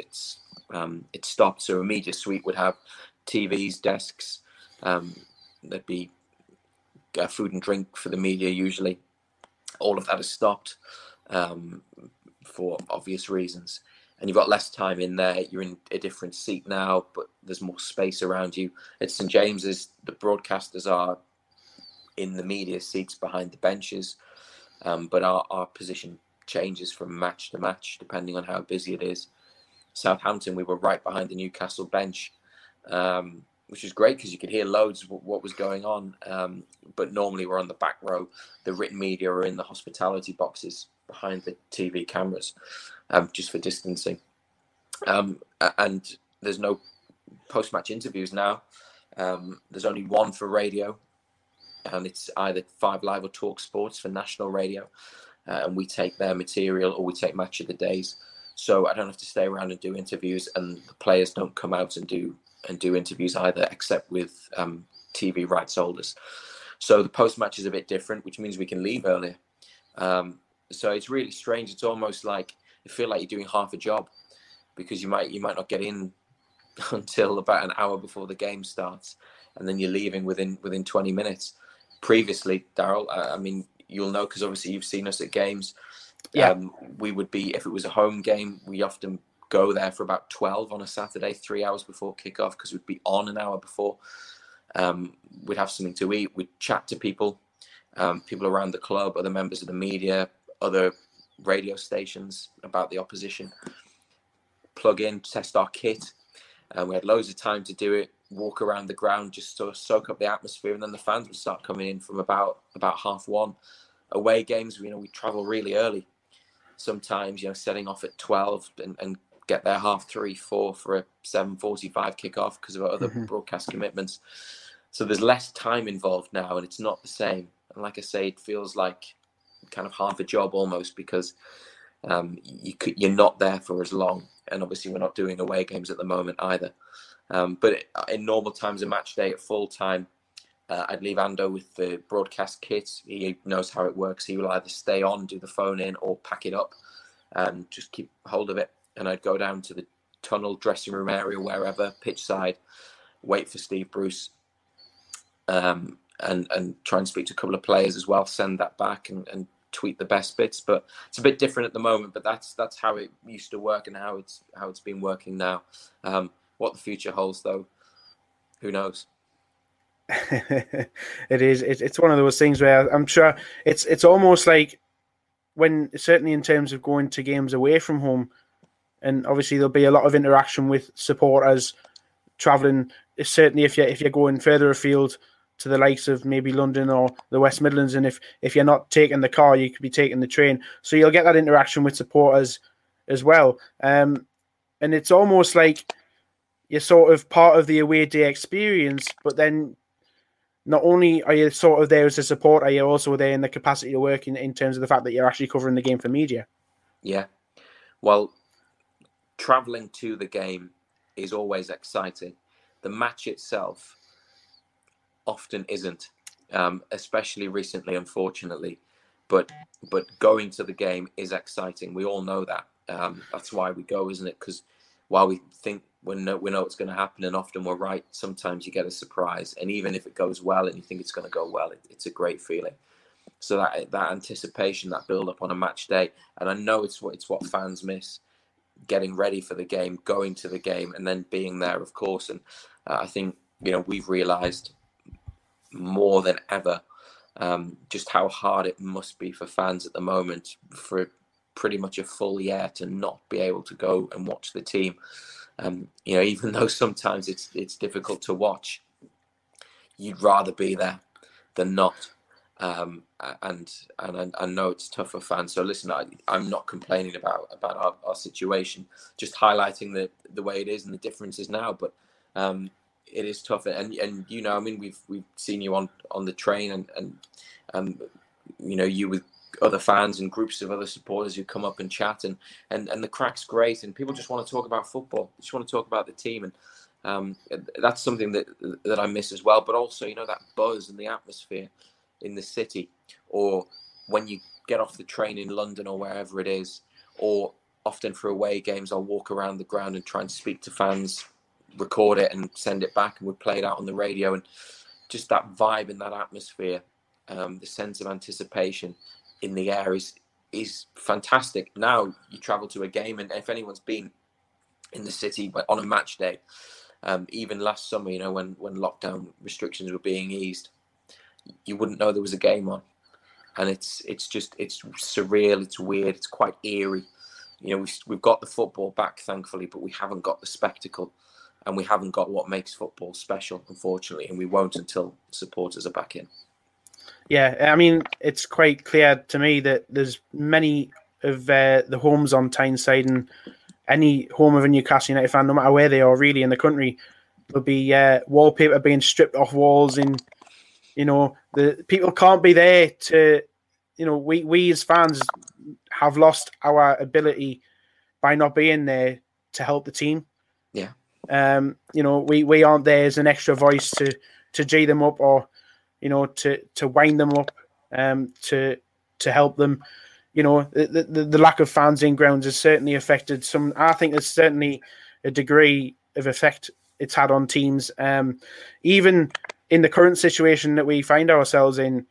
stopped. So a media suite would have TVs, desks, there'd be food and drink for the media usually. All of that is stopped for obvious reasons, and you've got less time in there. You're in a different seat now, but there's more space around you. At St James's, the broadcasters are in the media seats behind the benches, but our position changes from match to match depending on how busy it is. Southampton, we were right behind the Newcastle bench, which was great because you could hear loads of what was going on, but normally we're on the back row. The written media are in the hospitality boxes behind the TV cameras, just for distancing, and there's no post-match interviews now. There's only one for radio, and it's either 5 Live or Talk Sports for national radio. And we take their material, or we take match of the days. So I don't have to stay around and do interviews, and the players don't come out and do interviews either, except with TV rights holders. So the post-match is a bit different, which means we can leave earlier. So it's really strange. It's almost like you feel like you're doing half a job, because you might not get in until about an hour before the game starts, and then you're leaving within 20 minutes. Previously, Daryl, I mean, you'll know because obviously you've seen us at games. Yeah. We would be, if it was a home game, we often go there for about 12 on a Saturday, 3 hours before kickoff, because we'd be on an hour before. We'd have something to eat. We'd chat to people, people around the club, other members of the media, other radio stations about the opposition. Plug in, test our kit. We had loads of time to do it. Walk around the ground, just sort of soak up the atmosphere, and then the fans would start coming in from about 1:30. Away games, you know, we travel really early sometimes, you know, setting off at 12 and get there 3:30, 4:00 for a 7:45 kickoff because of our other broadcast commitments. So there's less time involved now, and it's not the same. And like I say, it feels like kind of half a job almost, because you're not there for as long. And obviously we're not doing away games at the moment either. But in normal times, a match day at full time, I'd leave Ando with the broadcast kit. He knows how it works. He will either stay on, do the phone in, or pack it up and just keep hold of it. And I'd go down to the tunnel, dressing room area, wherever, pitch side, wait for Steve Bruce, and try and speak to a couple of players as well, send that back and tweet the best bits. But it's a bit different at the moment, but that's how it used to work and how it's been working now. What the future holds, though, who knows? It's one of those things where I'm sure it's almost like, when certainly in terms of going to games away from home, and obviously there'll be a lot of interaction with supporters traveling. Certainly if you're going further afield to the likes of maybe London or the West Midlands, and if you're not taking the car, you could be taking the train, so you'll get that interaction with supporters as well. And it's almost like you're sort of part of the away day experience, but then not only are you sort of there as a supporter, you're also there in the capacity you're working in terms of the fact that you're actually covering the game for media. Yeah. Well, travelling to the game is always exciting. The match itself often isn't, especially recently, unfortunately. But going to the game is exciting. We all know that. That's why we go, isn't it? Because while we think, we know what's going to happen, and often we're right, sometimes you get a surprise. And even if it goes well and you think it's going to go well, it's a great feeling. So that anticipation, that build-up on a match day, and I know it's what fans miss, getting ready for the game, going to the game, and then being there, of course. And I think, you know, we've realised more than ever just how hard it must be for fans at the moment for pretty much a full year to not be able to go and watch the team. You know, even though sometimes it's difficult to watch, you'd rather be there than not. And I know it's tough for fans. So listen, I'm not complaining about our situation, just highlighting the way it is and the differences now. But it is tough. And you know, I mean, we've seen you on the train and you know, you with other fans and groups of other supporters who come up and chat, and the crack's great, and people just want to talk about football. They just want to talk about the team, and That's something that I miss as well. But also, you know, that buzz and the atmosphere in the city, or when you get off the train in London or wherever it is, or often for away games, I'll walk around the ground and try and speak to fans, record it and send it back, and we play it out on the radio. And just that vibe and that atmosphere, the sense of anticipation in the air is fantastic. Now you travel to a game, and if anyone's been in the city on a match day, even last summer, you know, when lockdown restrictions were being eased, you wouldn't know there was a game on. And it's surreal, it's weird, it's quite eerie. You know, we've got the football back, thankfully, but we haven't got the spectacle, and we haven't got what makes football special, unfortunately, and we won't until supporters are back in. Yeah, I mean, it's quite clear to me that there's many of the homes on Tyneside, and any home of a Newcastle United fan, no matter where they are really in the country, there'll be wallpaper being stripped off walls, and, you know, the people can't be there to, you know, we as fans have lost our ability by not being there to help the team. Yeah. You know, we aren't there as an extra voice to G them up, or, you know, to wind them up, to help them. You know, the lack of fans in grounds has certainly affected some. I think there's certainly a degree of effect it's had on teams. Even in the current situation that we find ourselves in,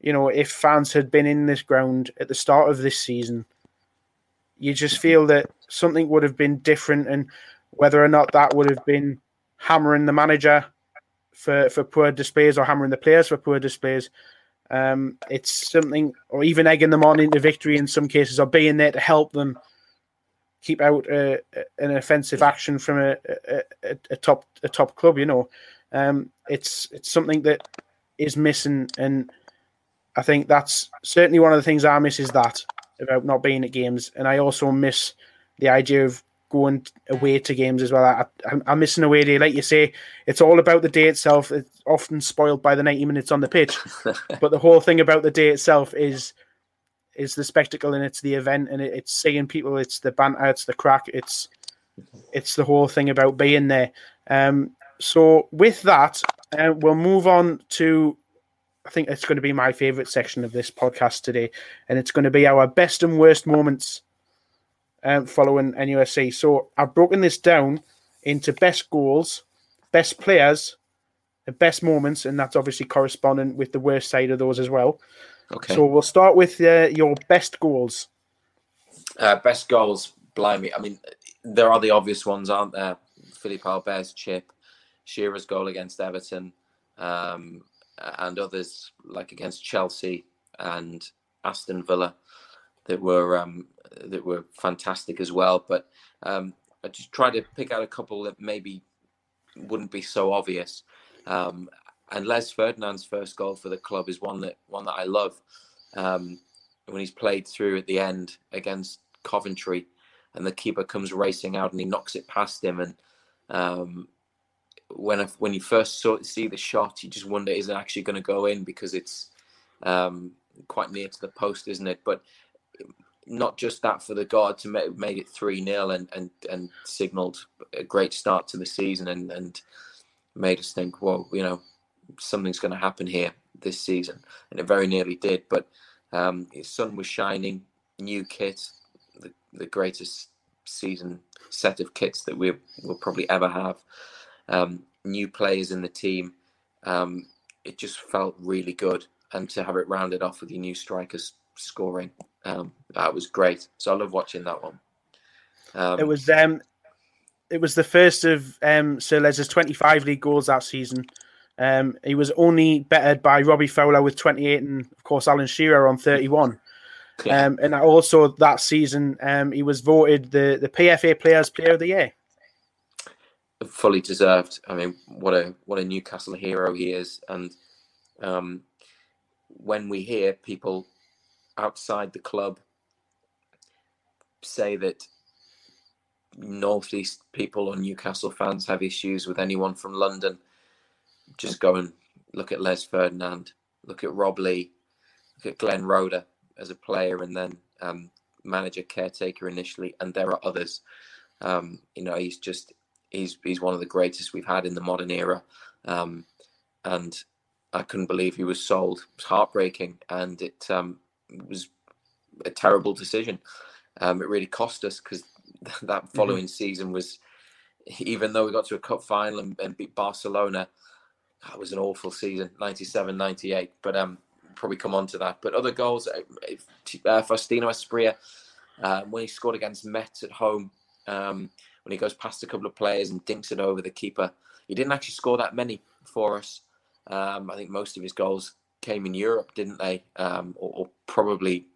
you know, if fans had been in this ground at the start of this season, you just feel that something would have been different. And whether or not that would have been hammering the manager for poor displays, or hammering the players for poor displays, it's something, or even egging them on into victory in some cases, or being there to help them keep out an offensive action from a top club. You know, it's something that is missing, and I think that's certainly one of the things I miss, is that about not being at games. And I also miss the idea of going away to games as well. I miss an away day. Like you say, it's all about the day itself. It's often spoiled by the 90 minutes on the pitch. But the whole thing about the day itself is the spectacle, and it's the event, and it's seeing people, it's the banter, it's the crack, it's the whole thing about being there. So with that, we'll move on to, I think it's going to be my favourite section of this podcast today, and it's going to be our best and worst moments following NUSC. So I've broken this down into best goals, best players, and best moments, and that's obviously corresponding with the worst side of those as well. Okay. So we'll start with your best goals. Best goals, blimey. I mean, there are the obvious ones, aren't there? Philippe Albert's chip, Shearer's goal against Everton, and others like against Chelsea and Aston Villa that were fantastic as well. But I just try to pick out a couple that maybe wouldn't be so obvious. And Les Ferdinand's first goal for the club is one that I love, when he's played through at the end against Coventry, and the keeper comes racing out and he knocks it past him. And when you first see the shot, you just wonder, is it actually going to go in, because it's quite near to the post, isn't it? But not just that, for the guard to make it 3-0 and signalled a great start to the season, and made us think, well, you know, something's going to happen here this season. And it very nearly did. But his sun was shining, new kit, the greatest season set of kits that we will probably ever have. New players in the team. It just felt really good. And to have it rounded off with your new strikers scoring, that was great. So I love watching that one. It was the first of Sir Les's 25 league goals that season. He was only bettered by Robbie Fowler with 28, and of course Alan Shearer on 31. Yeah. And also that season, he was voted the PFA Players Player of the Year. Fully deserved. I mean, what a Newcastle hero he is. And when we hear people outside the club say that Northeast people or Newcastle fans have issues with anyone from London, just go and look at Les Ferdinand, look at Rob Lee, look at Glenn Roeder as a player, and then manager, caretaker initially, and there are others. You know, he's just he's one of the greatest we've had in the modern era. And I couldn't believe he was sold. It was heartbreaking, and it was a terrible decision. It really cost us, because that following season was, even though we got to a cup final and beat Barcelona, that was an awful season, 97, 98. But probably come on to that. But other goals, Faustino Asprilla, when he scored against Metz at home, when he goes past a couple of players and dinks it over the keeper. He didn't actually score that many for us. I think most of his goals came in Europe, didn't they? Or probably,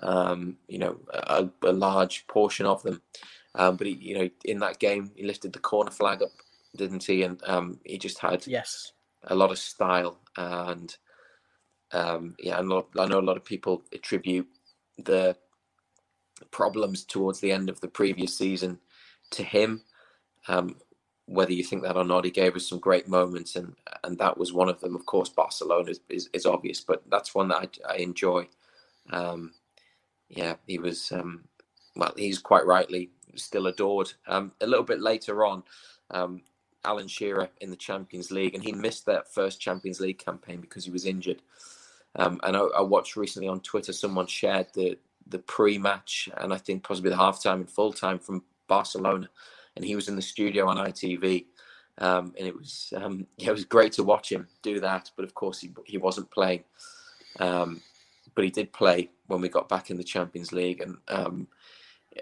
a large portion of them. But he, in that game, he lifted the corner flag up, didn't he? And he just had a lot of style. And I know a lot of people attribute the problems towards the end of the previous season to him. Whether you think that or not, he gave us some great moments, and that was one of them. Of course, Barcelona is obvious, but that's one that I enjoy. He was, he's quite rightly still adored. A little bit later on, Alan Shearer in the Champions League, and he missed that first Champions League campaign because he was injured. And I watched recently on Twitter, someone shared the pre-match, and I think possibly the half-time and full-time from Barcelona. And he was in the studio on ITV, and it was great to watch him do that. But of course, he wasn't playing, but he did play when we got back in the Champions League, and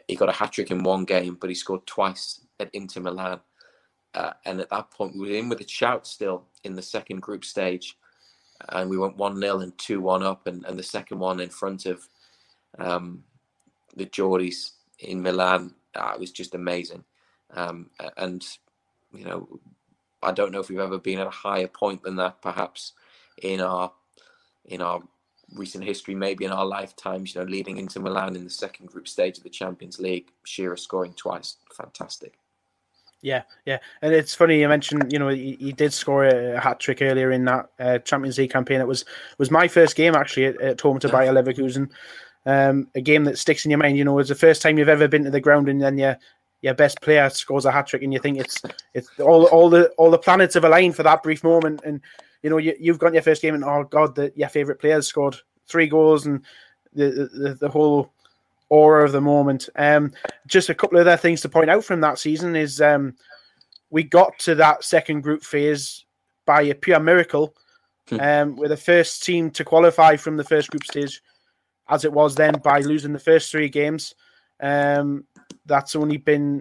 he got a hat trick in one game, but he scored twice at Inter Milan. And at that point, we were in with a shout still in the second group stage, and we went 1-0 and 2-1 up, and the second one in front of the Geordies in Milan. It was just amazing. I don't know if we've ever been at a higher point than that, perhaps in our recent history, maybe in our lifetimes, leading into Milan in the second group stage of the Champions League, Shearer scoring twice. Fantastic. Yeah. And it's funny, you mentioned, he did score a hat-trick earlier in that Champions League campaign. It was my first game, actually, at home to Bayer Leverkusen. A game that sticks in your mind, it's the first time you've ever been to the ground, and then your best player scores a hat-trick, and you think it's all the planets have aligned for that brief moment. And, you've got your first game, and, oh, God, your favourite player has scored 3 goals, and the whole aura of the moment. Just a couple of other things to point out from that season is we got to that second group phase by a pure miracle. We're the first team to qualify from the first group stage, as it was then, by losing the first 3 games. That's only been...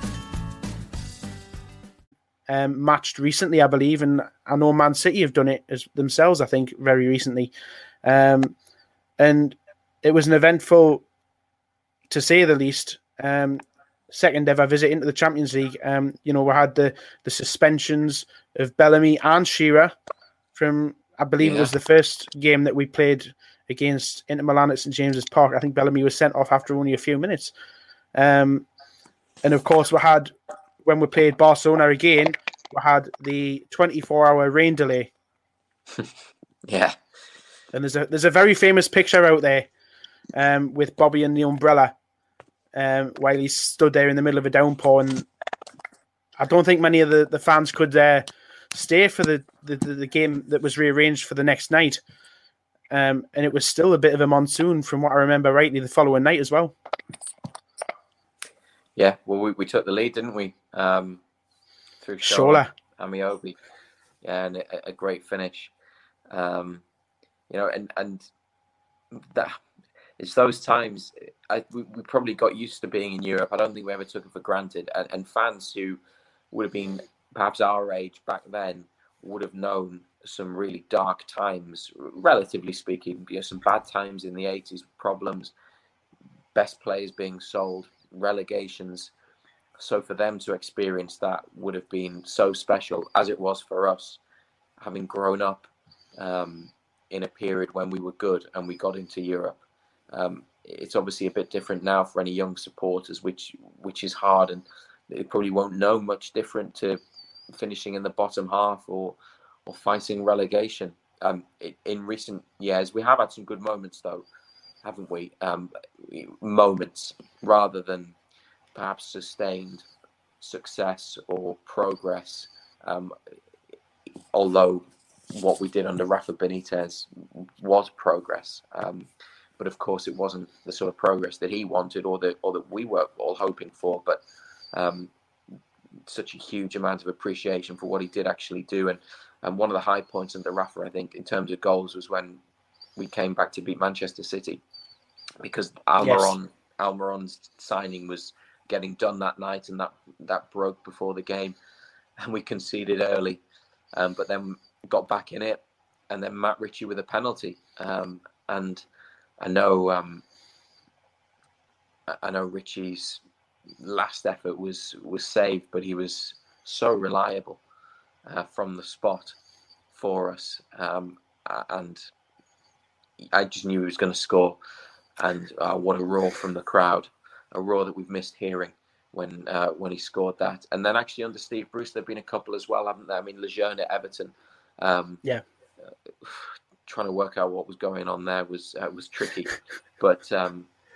Matched recently, I believe, and I know Man City have done it as themselves, I think, very recently. And it was an eventful, to say the least, second ever visit into the Champions League. We had the suspensions of Bellamy and Shearer from, I believe, it was the first game that we played against Inter Milan at St James's Park. I think Bellamy was sent off after only a few minutes. And of course, we had... when we played Barcelona again, we had the 24-hour rain delay. And there's a very famous picture out there with Bobby and the umbrella while he stood there in the middle of a downpour. And I don't think many of the fans could stay for the game that was rearranged for the next night. And it was still a bit of a monsoon, from what I remember rightly, the following night as well. Yeah, well, we took the lead, didn't we? Through Schola and Miobi. Yeah, and a great finish. And that it's those times. We probably got used to being in Europe. I don't think we ever took it for granted. And fans who would have been perhaps our age back then would have known some really dark times, relatively speaking. Some bad times in the 80s, problems, best players being sold, relegations, So for them to experience that would have been so special, as it was for us, having grown up in a period when we were good and we got into Europe. It's obviously a bit different now for any young supporters, which is hard, and they probably won't know much different to finishing in the bottom half or fighting relegation. In recent years, we have had some good moments, though, haven't we? Moments rather than perhaps sustained success or progress. Although what we did under Rafa Benitez was progress. But of course, it wasn't the sort of progress that he wanted or that we were all hoping for. But such a huge amount of appreciation for what he did actually do. And one of the high points under Rafa, I think, in terms of goals, was when we came back to beat Manchester City, because Almiron's signing was getting done that night, and that broke before the game, and we conceded early, but then got back in it, and then Matt Ritchie with a penalty, and. I know Richie's last effort was saved, but he was so reliable from the spot for us, and I just knew he was going to score. And what a roar from the crowd! A roar that we've missed hearing when he scored that. And then actually under Steve Bruce, there've been a couple as well, haven't there? I mean, Lejeune at Everton. Trying to work out what was going on there was tricky, but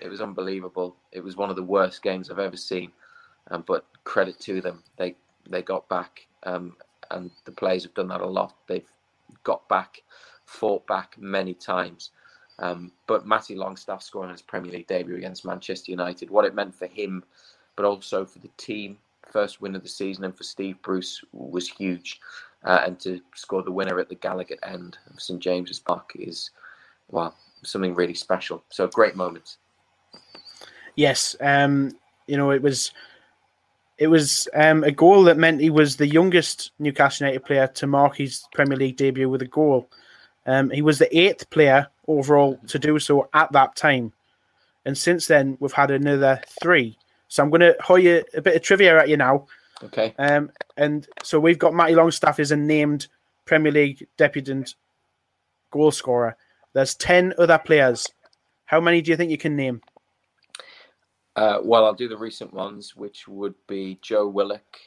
it was unbelievable. It was one of the worst games I've ever seen, but credit to them, they got back, and the players have done that a lot. They've got back, fought back many times, but Matty Longstaff scoring his Premier League debut against Manchester United, what it meant for him, but also for the team, first win of the season, and for Steve Bruce was huge. And to score the winner at the Gallagher end of St James's Park is, well, something really special. So great moments. Yes, it was a goal that meant he was the youngest Newcastle United player to mark his Premier League debut with a goal. He was the 8th player overall to do so at that time, and since then we've had another 3. So I'm going to hoy a bit of trivia at you now. Okay. And so we've got Matty Longstaff is a named Premier League debutant goal scorer. There's 10 other players. How many do you think you can name? Well, I'll do the recent ones, which would be Joe Willock,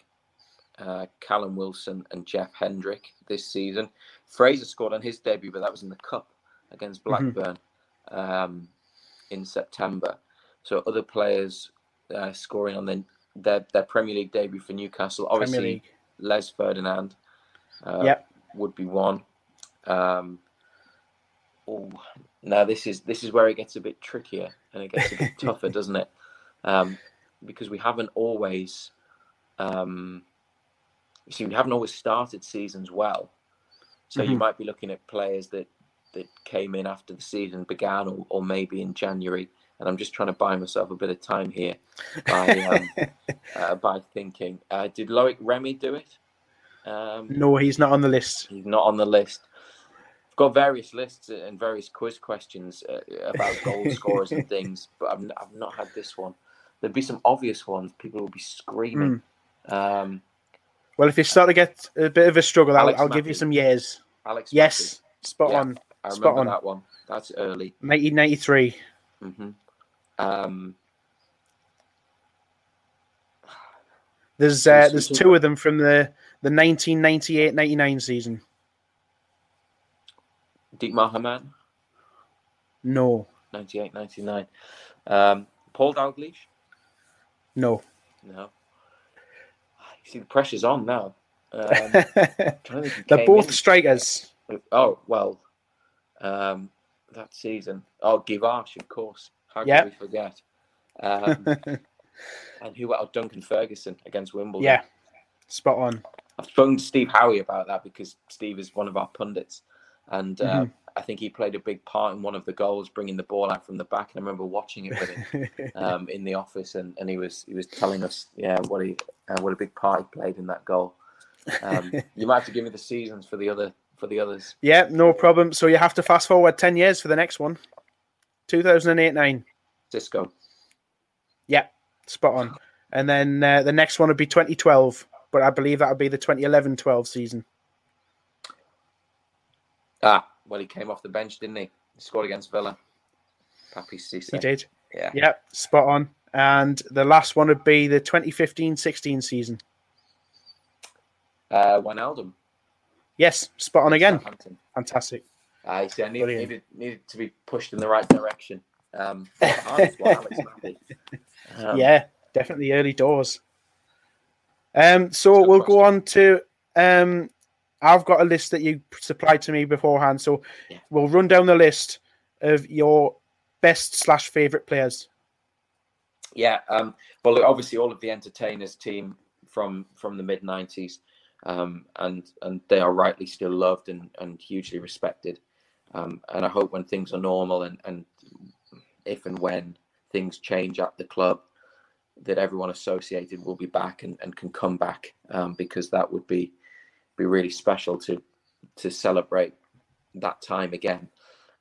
Callum Wilson and Jeff Hendrick this season. Fraser scored on his debut, but that was in the Cup against Blackburn in September. So other players scoring on their Premier League debut for Newcastle. Obviously, Les Ferdinand would be one. Now this is where it gets a bit trickier and it gets a bit tougher, doesn't it? Because we haven't always, we haven't always started seasons well. So you might be looking at players that came in after the season began, or maybe in January. And I'm just trying to buy myself a bit of time here by thinking. Did Loic Remy do it? No, he's not on the list. He's not on the list. I've got various lists and various quiz questions about goal scorers and things, but I've not had this one. There'd be some obvious ones. People will be screaming. Well, if you start to get a bit of a struggle, I'll give you some years. Alex. Yes, Matthew. Spot on. I remember that one. That's early. 1993. There's 2 of them from the 1998-99 season. Dietmar Hamann? No. 98-99. Paul Dalglish? No. You see, the pressure's on now. They're both strikers. Oh, well. That season. Oh, Givash, of course. How can we forget? And who else? Duncan Ferguson against Wimbledon. Yeah, spot on. I've phoned Steve Howie about that because Steve is one of our pundits. And I think he played a big part in one of the goals, bringing the ball out from the back. And I remember watching it with him in the office. And he was telling us, what a big part he played in that goal. You might have to give me the seasons for the others. Yeah, no problem. So you have to fast forward 10 years for the next one. 2008-9. Disco. Yeah, spot on. And then the next one would be 2012, but I believe that would be the 2011-12 season. Ah, well, he came off the bench, didn't he? He scored against Villa. Papi Cissé. He did. Yeah. Yep, spot on. And the last one would be the 2015-16 season. Wijnaldum. Yes, spot on again. Fantastic. See, I needed to be pushed in the right direction. Yeah, definitely early doors. So we'll go on to... I've got a list that you supplied to me beforehand, so we'll run down the list of your best/favourite players. Yeah, well, obviously all of the entertainers team from the mid-90s, and they are rightly still loved and hugely respected. And I hope when things are normal and if and when things change at the club, that everyone associated will be back and can come back, because that would be really special to celebrate that time again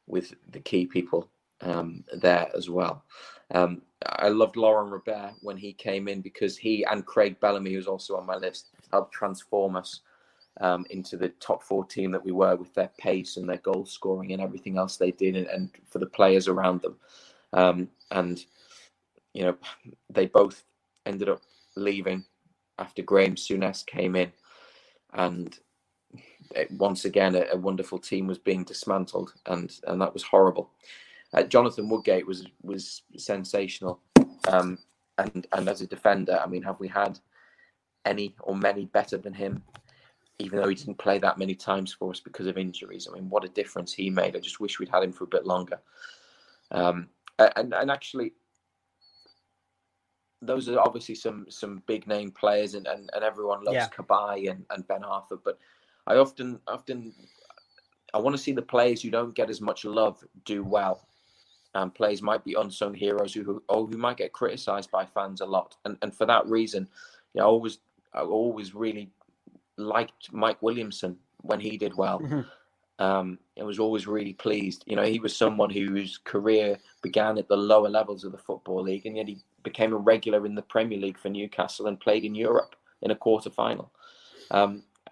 with the key people there as well. I loved Laurent Robert when he came in, because he and Craig Bellamy, who's also on my list, helped transform us into the top four team that we were, with their pace and their goal scoring and everything else they did, and for the players around them. And, you know, they both ended up leaving after Graeme Souness came in. And once again, a wonderful team was being dismantled, and that was horrible. Jonathan Woodgate was sensational, and as a defender, I mean, have we had any or many better than him? Even though he didn't play that many times for us because of injuries, I mean, what a difference he made. I just wish we'd had him for a bit longer. And actually, those are obviously some big name players, and everyone loves Cabaye and Ben Arthur. But I often want to see the players who don't get as much love do well. Players might be unsung heroes who might get criticised by fans a lot, and for that reason, you know, I always really liked Mike Williamson when he did well. Mm-hmm. I was always really pleased. You know, he was someone whose career began at the lower levels of the Football League, and yet he became a regular in the Premier League for Newcastle and played in Europe in a quarter-final. And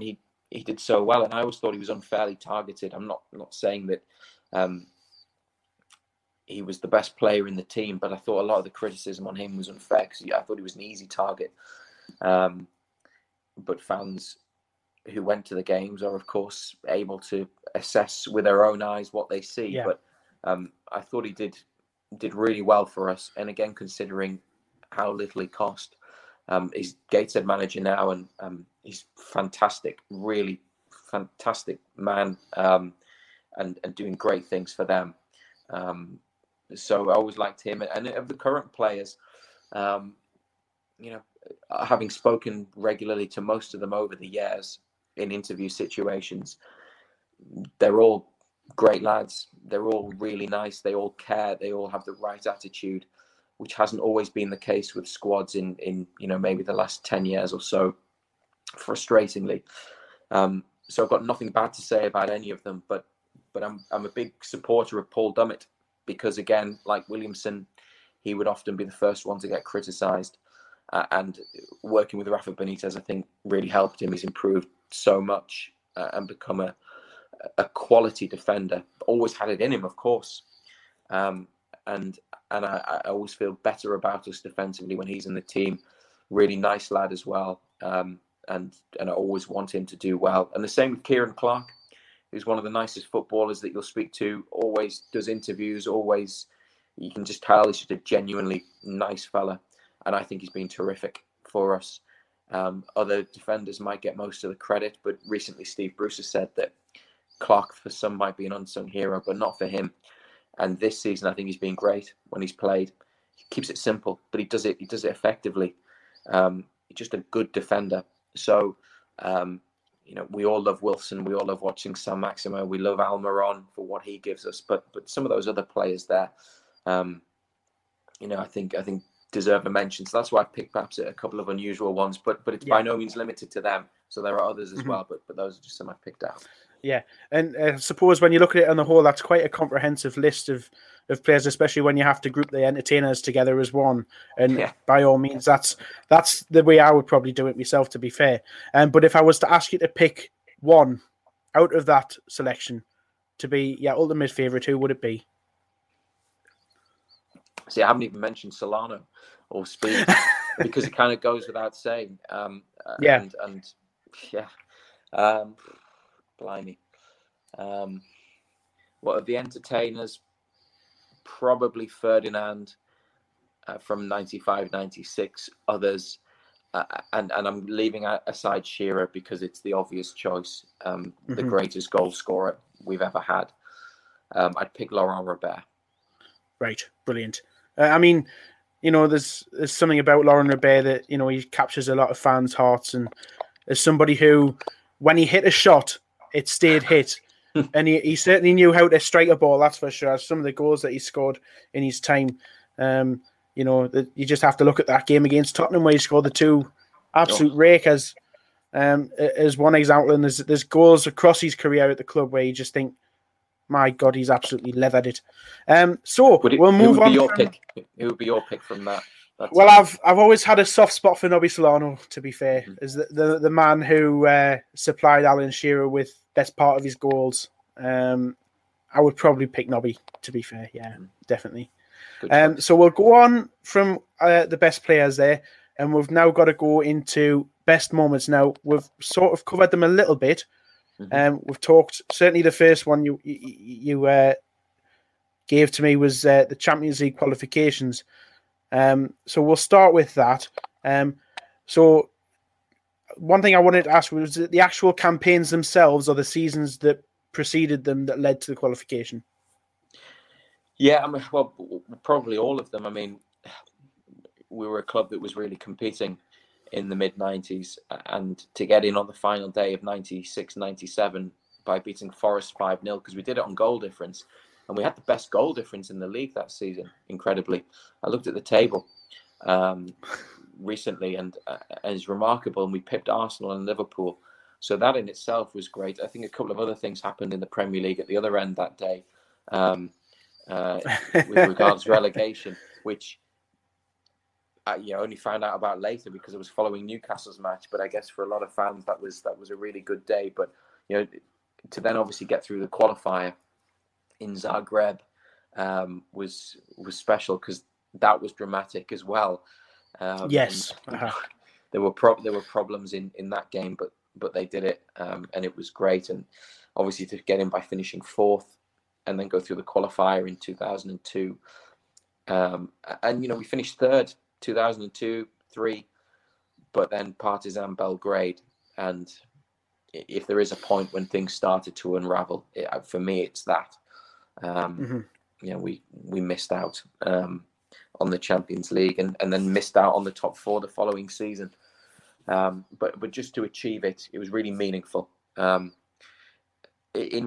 he did so well, and I always thought he was unfairly targeted. I'm not saying that he was the best player in the team, but I thought a lot of the criticism on him was unfair, because I thought he was an easy target. But fans who went to the games are, of course, able to assess with their own eyes what they see. Yeah. But I thought he did really well for us, and again, considering how little he cost. He's Gateshead manager now, and he's fantastic, really fantastic man, and doing great things for them. So I always liked him, and of the current players, you know, having spoken regularly to most of them over the years in interview situations, they're all great lads. They're all really nice. They all care. They all have the right attitude, which hasn't always been the case with squads in you know, maybe the last 10 years or so, frustratingly. So I've got nothing bad to say about any of them, but I'm a big supporter of Paul Dummett, because again, like Williamson, he would often be the first one to get criticised, and working with Rafa Benitez, I think, really helped him. He's improved so much and become a quality defender. Always had it in him, of course, and I always feel better about us defensively when he's in the team. Really nice lad as well, and I always want him to do well. And the same with Kieran Clark, who's one of the nicest footballers that you'll speak to. Always does interviews. Always, you can just tell he's just a genuinely nice fella, and I think he's been terrific for us. Other defenders might get most of the credit, but recently Steve Bruce has said that Clark, for some, might be an unsung hero, but not for him. And this season, I think he's been great when he's played. He keeps it simple, but he does it effectively. He's just a good defender. So, you know, we all love Wilson. We all love watching Sam Maximo. We love Almiron for what he gives us. But some of those other players there, you know, I think deserve a mention. So that's why I picked perhaps a couple of unusual ones. But it's by no means limited to them. So there are others as well. But those are just some I've picked out. Yeah, and I suppose when you look at it on the whole, that's quite a comprehensive list of players, especially when you have to group the entertainers together as one. And yeah, by all means, that's the way I would probably do it myself, to be fair. But if I was to ask you to pick one out of that selection to be your ultimate favourite, who would it be? See, I haven't even mentioned Solano or Speed because it kind of goes without saying. Blimey. What are the entertainers? Probably Ferdinand from 95, 96, others. And I'm leaving aside Shearer because it's the obvious choice. The greatest goal scorer we've ever had. I'd pick Laurent Robert. Right. Brilliant. I mean, you know, there's something about Laurent Robert that, you know, he captures a lot of fans' hearts. And as somebody who, when he hit a shot, it stayed hit. And he certainly knew how to strike a ball, that's for sure. Some of the goals that he scored in his time, you know, you just have to look at that game against Tottenham where he scored the two absolute rakers as one example. And there's goals across his career at the club where you just think, my God, he's absolutely leathered it. We'll move on. Who would be your pick from that? I've always had a soft spot for Nobby Solano, to be fair, as the man who supplied Alan Shearer with best part of his goals. I would probably pick Nobby, to be fair. Yeah, definitely. So we'll go on from the best players there, and we've now got to go into best moments. Now, we've sort of covered them a little bit. We've talked, certainly the first one you gave to me was the Champions League qualifications. So we'll start with that. So one thing I wanted to ask was the actual campaigns themselves or the seasons that preceded them that led to the qualification. Yeah, I mean, well, probably all of them. I mean, we were a club that was really competing in the mid-90s, and to get in on the final day of 96, 97 by beating Forest 5-0, because we did it on goal difference. And we had the best goal difference in the league that season, incredibly. I looked at the table recently, and it's remarkable. And we pipped Arsenal and Liverpool. So that in itself was great. I think a couple of other things happened in the Premier League at the other end that day with regards to relegation, which I only found out about later because I was following Newcastle's match. But I guess for a lot of fans, that was a really good day. But, you know, to then obviously get through the qualifier in Zagreb was special because that was dramatic as well. Yes, there were problems in that game, but they did it, and it was great. And obviously to get in by finishing fourth, and then go through the qualifier in 2002, and you know we finished third 2002, 3, but then Partizan Belgrade. And if there is a point when things started to unravel, for me it's that. You know, we missed out on the Champions League and then missed out on the top four the following season. But just to achieve it, it was really meaningful. In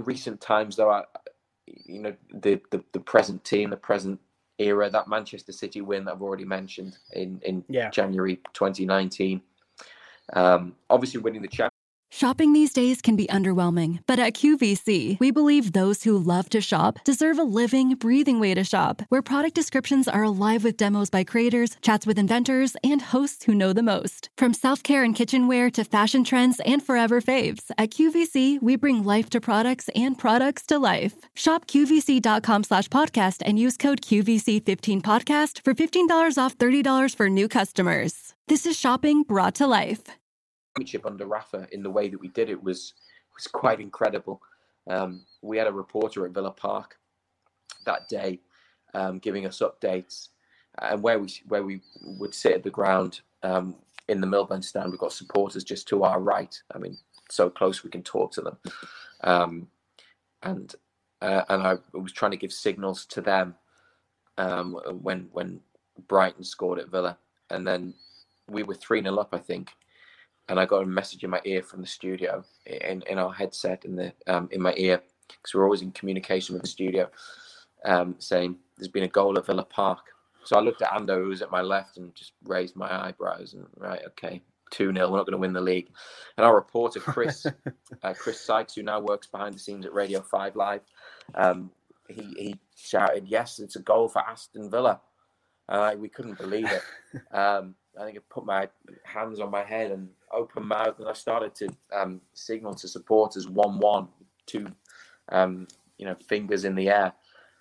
recent times, though, the present team, the present era, that Manchester City win that I've already mentioned in January 2019, obviously winning the Champions. Shopping these days can be underwhelming, but at QVC, we believe those who love to shop deserve a living, breathing way to shop, where product descriptions are alive with demos by creators, chats with inventors, and hosts who know the most. From self-care and kitchenware to fashion trends and forever faves, at QVC, we bring life to products and products to life. Shop QVC.com/podcast and use code QVC15podcast for $15 off $30 for new customers. This is shopping brought to life. Under Rafa in the way that we did it was quite incredible. We had a reporter at Villa Park that day giving us updates, and where we would sit at the ground in the Millburn stand. We've got supporters just to our right. I mean, so close we can talk to them, and I was trying to give signals to them when Brighton scored at Villa, and then we were 3-0 up, I think. And I got a message in my ear from the studio, in our headset, in my ear, because we're always in communication with the studio, saying there's been a goal at Villa Park. So I looked at Ando, who was at my left, and just raised my eyebrows and right, okay, 2-0. We're not going to win the league. And our reporter, Chris Sykes, who now works behind the scenes at Radio 5 Live, he shouted, yes, it's a goal for Aston Villa. We couldn't believe it. I think I put my hands on my head and open mouth, and I started to signal to supporters 1-1, two fingers in the air.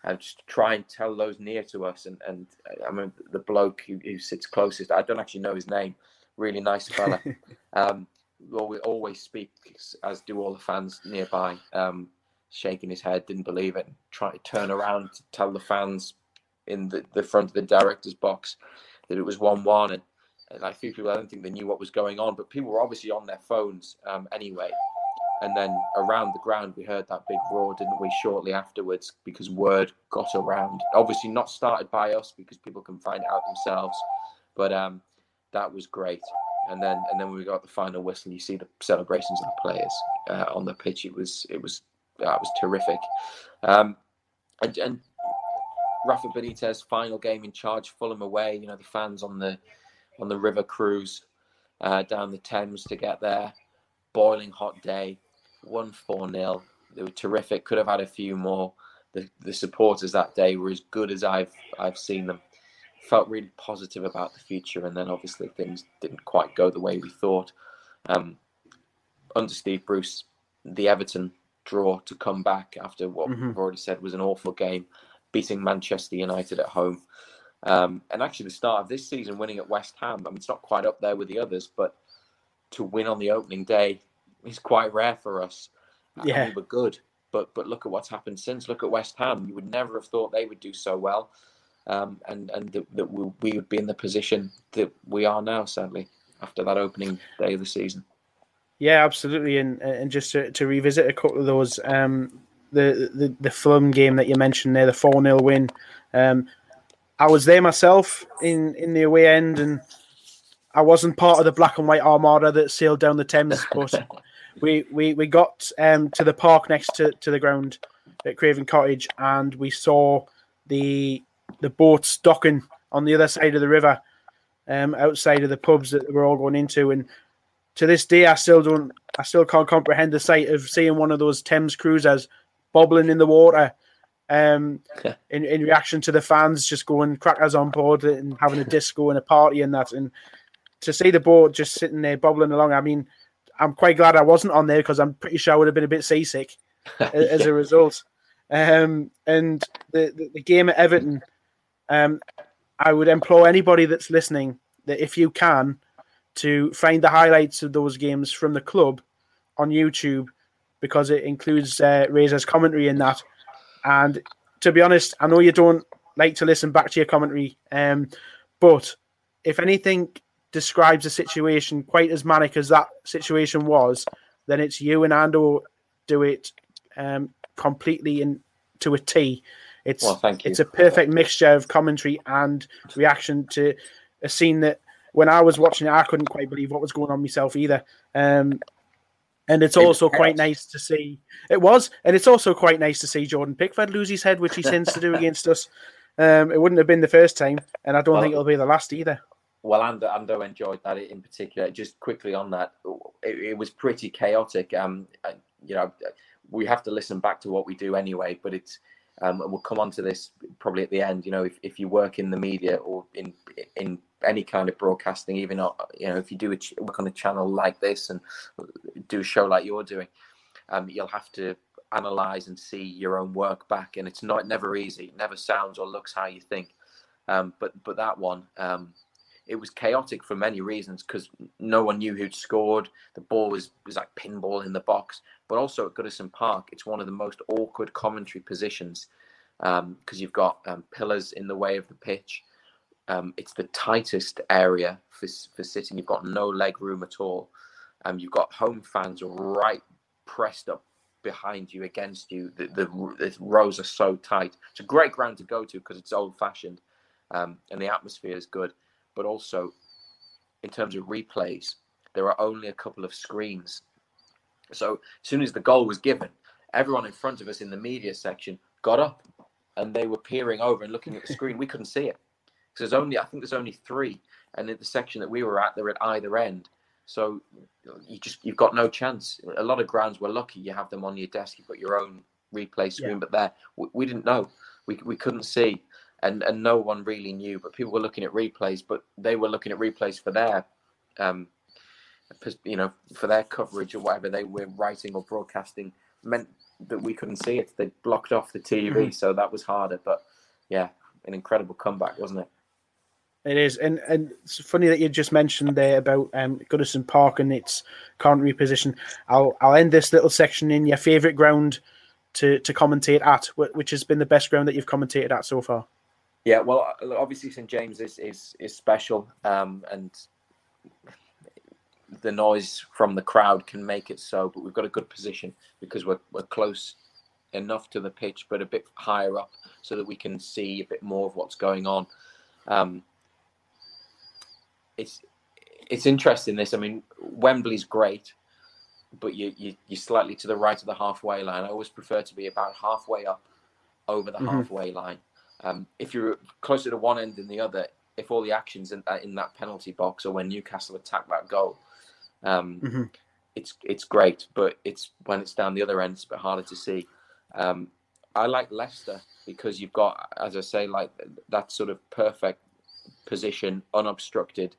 And just try and tell those near to us. And I mean, the bloke who sits closest, I don't actually know his name, really nice fella. We always speaks, as do all the fans nearby, shaking his head, didn't believe it, trying to turn around to tell the fans in the front of the director's box that it was 1-1. And a few people, I don't think they knew what was going on, but people were obviously on their phones anyway. And then around the ground, we heard that big roar, didn't we, shortly afterwards, because word got around. Obviously not started by us, because people can find it out themselves. But that was great. And then when we got the final whistle, you see the celebrations of the players on the pitch. It was terrific. And Rafa Benitez's final game in charge, Fulham away. You know, the fans on the river cruise down the Thames to get there. Boiling hot day. Won 4-0. They were terrific. Could have had a few more. The supporters that day were as good as I've seen them. Felt really positive about the future, and then obviously things didn't quite go the way we thought. Under Steve Bruce, the Everton draw to come back after what we've already said was an awful game, beating Manchester United at home, and actually the start of this season, winning at West Ham. I mean, it's not quite up there with the others, but to win on the opening day is quite rare for us. Yeah, we were good, but look at what's happened since. Look at West Ham. You would never have thought they would do so well, and that we would be in the position that we are now. Sadly, after that opening day of the season. Yeah, absolutely. And just to revisit a couple of those, the Fulham game that you mentioned there, the 4-0 win. I was there myself in the away end, and I wasn't part of the black and white armada that sailed down the Thames, but we got to the park next to the ground at Craven Cottage, and we saw the boats docking on the other side of the river, outside of the pubs that we were all going into. And to this day, I still can't comprehend the sight of seeing one of those Thames cruisers bobbling in the water, in reaction to the fans just going crackers on board and having a disco and a party and that. And to see the boat just sitting there bobbling along, I mean, I'm quite glad I wasn't on there, because I'm pretty sure I would have been a bit seasick as a result. And the game at Everton, I would implore anybody that's listening that if you can, to find the highlights of those games from the club on YouTube, because it includes Razor's commentary in that. And to be honest, I know you don't like to listen back to your commentary, but if anything describes a situation quite as manic as that situation was, then it's you and Ando do it completely and to a T. It's a perfect mixture of commentary and reaction to a scene that, when I was watching it, I couldn't quite believe what was going on myself either. And it's also quite nice to see Jordan Pickford lose his head, which he tends to do against us. It wouldn't have been the first time, and I don't think it'll be the last either. Well, Ando enjoyed that in particular. Just quickly on that, it was pretty chaotic. We have to listen back to what we do anyway, but it's and we'll come on to this probably at the end. You know, if you work in the media or in any kind of broadcasting, even if you do work on a channel like this and do a show like you're doing, you'll have to analyze and see your own work back, and it's never easy. It never sounds or looks how you think. But that one. It was chaotic for many reasons, because no one knew who'd scored. The ball was like pinball in the box. But also at Goodison Park, it's one of the most awkward commentary positions, because you've got pillars in the way of the pitch. It's the tightest area for sitting. You've got no leg room at all. You've got home fans right pressed up behind you, against you. The rows are so tight. It's a great ground to go to, because it's old-fashioned, and the atmosphere is good. But also, in terms of replays, there are only a couple of screens. So as soon as the goal was given, everyone in front of us in the media section got up, and they were peering over and looking at the screen. We couldn't see it, because there's only three, and in the section that we were at, they're at either end. So you've got no chance. A lot of grounds were lucky. You have them on your desk. You've got your own replay screen, but there we didn't know. We couldn't see, and no one really knew. But people were looking at replays, but they were looking at replays for their, for their coverage or whatever they were writing or broadcasting. Meant that we couldn't see it. They blocked off the TV, so that was harder. But yeah, an incredible comeback, wasn't it? It is, and it's funny that you just mentioned there about Goodison Park and its current reposition. I'll end this little section in your favourite ground to commentate at, which has been the best ground that you've commentated at so far. Yeah, well, obviously St James is special, and the noise from the crowd can make it so. But we've got a good position because we're close enough to the pitch, but a bit higher up so that we can see a bit more of what's going on. It's interesting, this. I mean, Wembley's great, but you're slightly to the right of the halfway line. I always prefer to be about halfway up over the halfway line. If you're closer to one end than the other, if all the action's in that penalty box or when Newcastle attacked that goal, it's great. But it's when it's down the other end, it's a bit harder to see. I like Leicester because you've got, as I say, like that sort of perfect position, unobstructed,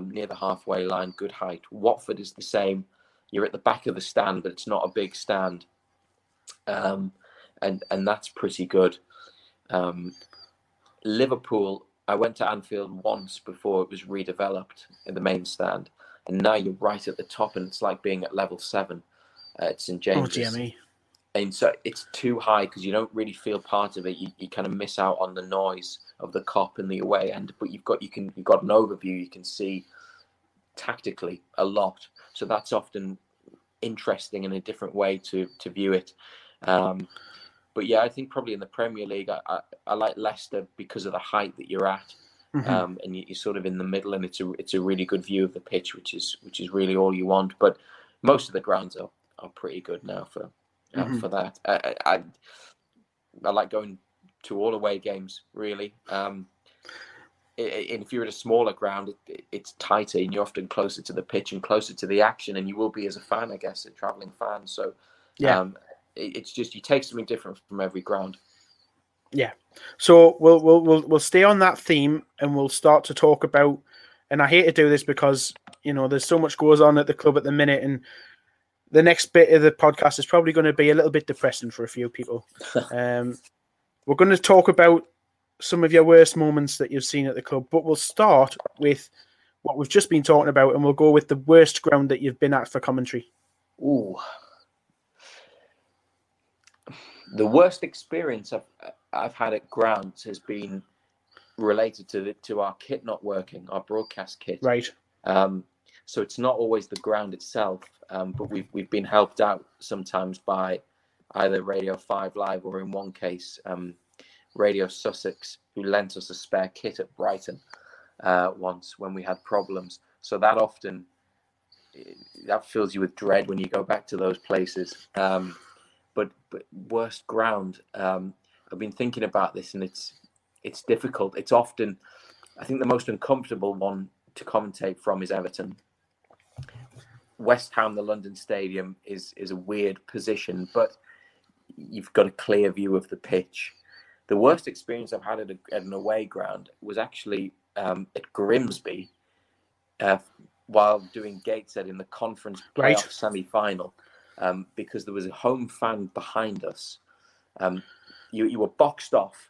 near the halfway line, good height. Watford is the same. You're at the back of the stand, but it's not a big stand, and that's pretty good. Liverpool, I went to Anfield once before it was redeveloped in the main stand, and now you're right at the top, and it's like being at level 7 at St James's. Oh, and so it's too high because you don't really feel part of it. You kind of miss out on the noise of the cop and the away end, but you've got an overview. You can see tactically a lot, so that's often interesting in a different way to view it. But yeah, I think probably in the Premier League, I like Leicester because of the height that you're at, and you're sort of in the middle, and it's a really good view of the pitch, which is really all you want. But most of the grounds are pretty good now for that. I like going to all away games, really. And if you're at a smaller ground, it's tighter and you're often closer to the pitch and closer to the action, and you will be as a fan, I guess, a travelling fan. So yeah, it's just you take something different from every ground. Yeah. So we'll stay on that theme, and we'll start to talk about. And I hate to do this because there's so much goes on at the club at the minute, and the next bit of the podcast is probably going to be a little bit depressing for a few people. We're going to talk about some of your worst moments that you've seen at the club, but we'll start with what we've just been talking about, and we'll go with the worst ground that you've been at for commentary. Ooh. The worst experience I've had at grounds has been related to our kit not working, our broadcast kit. Right. So it's not always the ground itself, but we've been helped out sometimes by either Radio 5 Live or, in one case, Radio Sussex, who lent us a spare kit at Brighton once when we had problems. So that fills you with dread when you go back to those places. But worst ground, I've been thinking about this, and it's difficult. It's often, I think, the most uncomfortable one to commentate from is Everton. West Ham, the London Stadium, is a weird position, but you've got a clear view of the pitch. The worst experience I've had at an away ground was actually at Grimsby while doing Gateshead in the conference playoff semi-final, because there was a home fan behind us. You were boxed off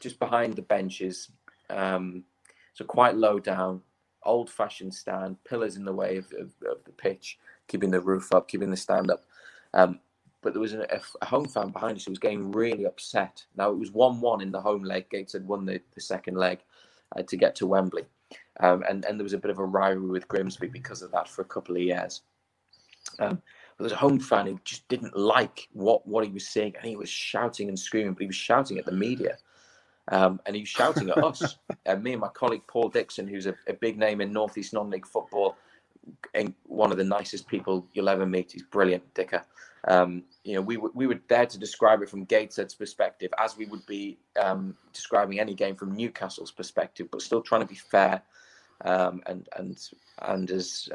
just behind the benches, so quite low down, old-fashioned stand, pillars in the way of the pitch, keeping the roof up, keeping the stand up. But there was a home fan behind us who was getting really upset. Now, it was 1-1 in the home leg. Gates had won the second leg to get to Wembley. And there was a bit of a rivalry with Grimsby because of that for a couple of years. There was a home fan who just didn't like what he was seeing, and he was shouting and screaming, but he was shouting at the media. And he was shouting at us. And me and my colleague, Paul Dixon, who's a big name in North East Non-League football, and one of the nicest people you'll ever meet. He's brilliant, Dicker. We were there to describe it from Gateshead's perspective, as we would be describing any game from Newcastle's perspective, but still trying to be fair and as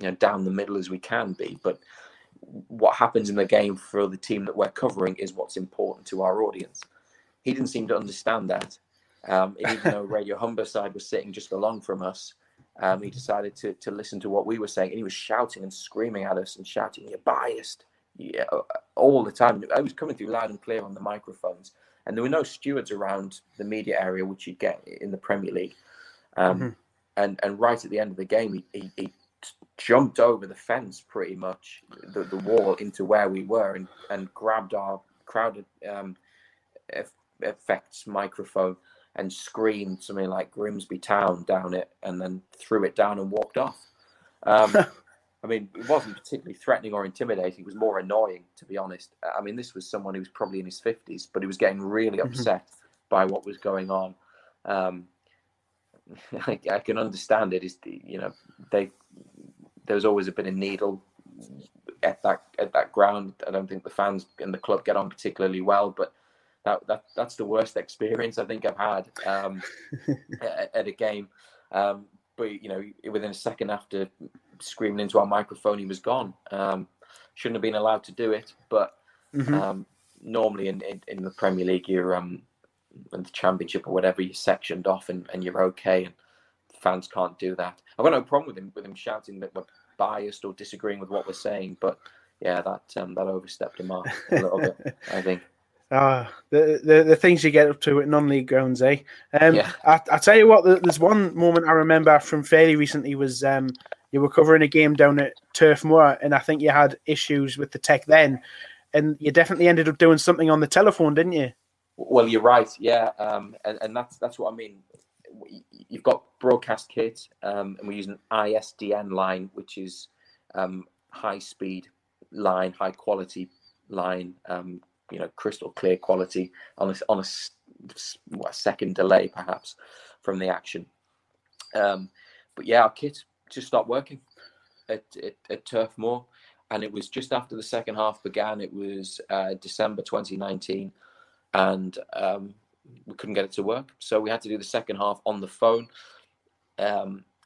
you know, down the middle as we can be. But what happens in the game for the team that we're covering is what's important to our audience. He didn't seem to understand that. Even though Radio Humberside was sitting just along from us, he decided to listen to what we were saying, and he was shouting and screaming at us and shouting, "You're biased," all the time. I was coming through loud and clear on the microphones, and there were no stewards around the media area, which you get in the Premier League. And right at the end of the game, he jumped over the fence, pretty much the wall, into where we were, and grabbed our crowd effects microphone and screamed something like "Grimsby Town" down it, and then threw it down and walked off. I mean, it wasn't particularly threatening or intimidating. It was more annoying, to be honest. I mean, this was someone who was probably in his 50s, but he was getting really upset by what was going on. I can understand it. Is, you know, there was always a bit of needle at that ground. I don't think the fans and the club get on particularly well, but that's the worst experience I think I've had at a game. But you know, within a second after screaming into our microphone, he was gone. Shouldn't have been allowed to do it, but normally in the Premier League, you're in the Championship or whatever, you're sectioned off and you're okay, and fans can't do that. I've got no problem with him shouting that we're biased or disagreeing with what we're saying, but yeah, that overstepped the mark a little bit, I think. The things you get up to at non-league grounds, eh? Yeah. I tell you what, there's one moment I remember from fairly recently was you were covering a game down at Turf Moor, and I think you had issues with the tech then, and you definitely ended up doing something on the telephone, didn't you? Well, you're right, yeah, and that's what I mean. You've got broadcast kit, and we use an ISDN line, which is high-speed line, high-quality line. You know, crystal clear quality on a second delay, perhaps, from the action. But yeah, our kit just stopped working at Turf Moor, and it was just after the second half began. It was December 2019, and we couldn't get it to work. So we had to do the second half on the phone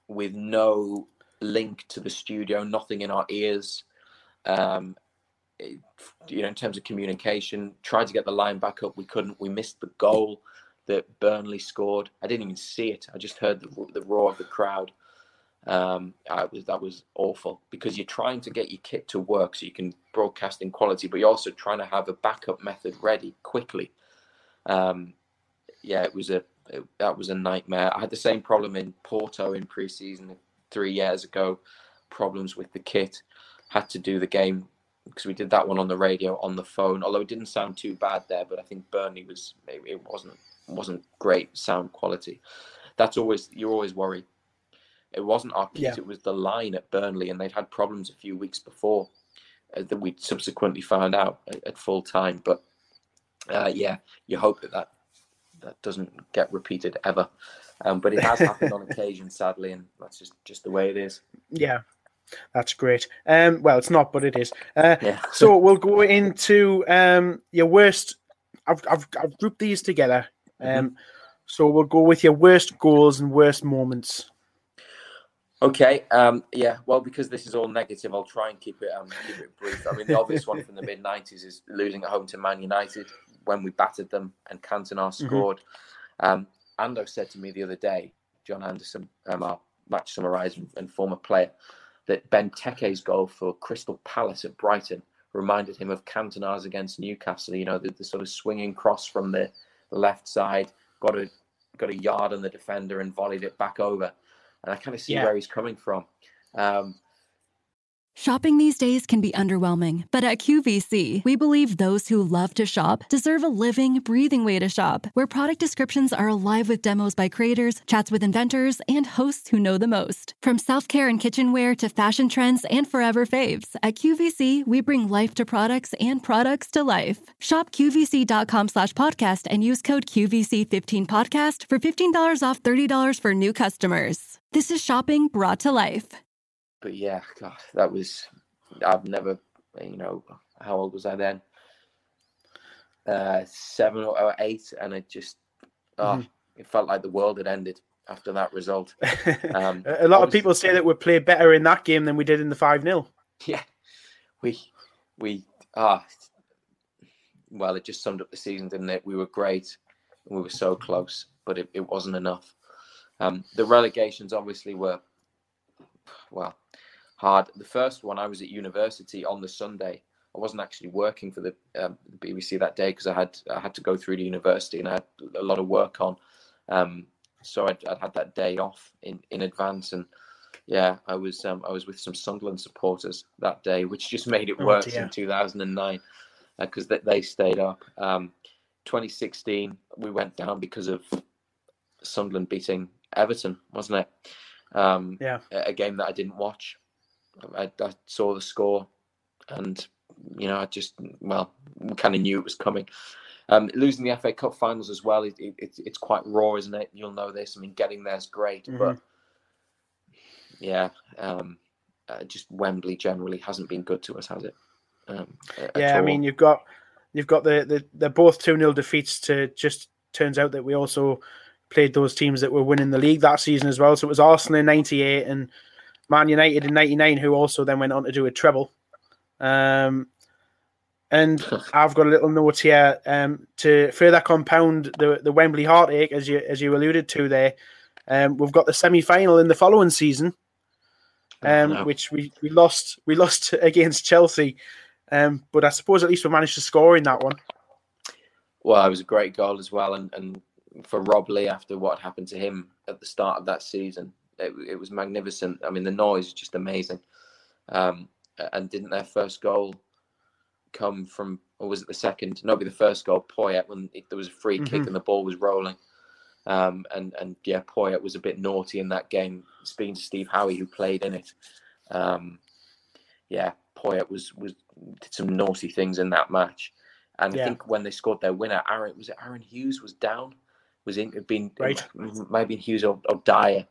with no link to the studio, nothing in our ears. You know, in terms of communication, tried to get the line back up. We couldn't. We missed the goal that Burnley scored. I didn't even see it. I just heard the roar of the crowd. That was awful, because you're trying to get your kit to work so you can broadcast in quality, but you're also trying to have a backup method ready quickly. Yeah, that was a nightmare. I had the same problem in Porto in pre-season 3 years ago. Problems with the kit. Had to do the game, because we did that one on the radio, on the phone, although it didn't sound too bad there, but I think Burnley was, maybe it wasn't great sound quality. That's always, you're always worried. It wasn't our kit, It was the line at Burnley, and they'd had problems a few weeks before that we subsequently found out at full time. But yeah, you hope that doesn't get repeated ever. But it has happened on occasion, sadly, and that's just the way it is. Yeah. That's great. Well, it's not, but it is. Yeah. So we'll go into your worst. I've grouped these together. So we'll go with your worst goals and worst moments. Okay. Yeah. Well, because this is all negative, I'll try and keep it brief. I mean, the obvious one from the mid '90s is losing at home to Man United when we battered them and Cantona scored. Ando said to me the other day, John Anderson, our match summariser and former player, that Benteke's goal for Crystal Palace at Brighton reminded him of Cantona's against Newcastle. You know, the sort of swinging cross from the left side, got a yard on the defender and volleyed it back over. And I kind of see where he's coming from. Shopping these days can be underwhelming, but at QVC, we believe those who love to shop deserve a living, breathing way to shop, where product descriptions are alive with demos by creators, chats with inventors, and hosts who know the most. From self-care and kitchenware to fashion trends and forever faves, at QVC, we bring life to products and products to life. Shop qvc.com/podcast and use code QVC15podcast for $15 off $30 for new customers. This is shopping brought to life. But yeah, God, that was, I've never, you know, how old was I then? 7 or 8, and it just, it felt like the world had ended. after that result. A lot of people say that we played better in that game than we did in the 5-0. Yeah, well, it just summed up the season, didn't it? We were great, and we were so close, but it wasn't enough. The relegations obviously were, well, hard. The first one, I was at university on the Sunday. I wasn't actually working for the BBC that day because I had to go through to university and I had a lot of work on. So I'd had that day off in advance, and yeah, I was with some Sunderland supporters that day, which just made it worse in 2009 because they stayed up. 2016 we went down because of Sunderland beating Everton, wasn't it? A game that I didn't watch. I saw the score, and you know, we kind of knew it was coming. Losing the FA Cup finals as well, it's quite raw, isn't it? You'll know this. I mean, getting there's great, but just Wembley generally hasn't been good to us, has it? I mean, you've got the both 2-0 defeats to just turns out that we also played those teams that were winning the league that season as well. So it was Arsenal in 98 and Man United in 99, who also then went on to do a treble. And I've got a little note here to further compound the Wembley heartache, as you alluded to there. We've got the semi-final in the following season, which we lost against Chelsea, but I suppose at least we managed to score in that one. Well, it was a great goal as well, and for Rob Lee after what happened to him at the start of that season, it was magnificent. I mean, the noise is just amazing, and didn't their first goal come from, or was it the second? No, it'd be the first goal, Poyet, when there was a free kick and the ball was rolling. Poyet was a bit naughty in that game, speaking to Steve Howie, who played in it. Poyet did some naughty things in that match. And I think when they scored their winner, Aaron Hughes was down? Might have been Hughes or Dyer,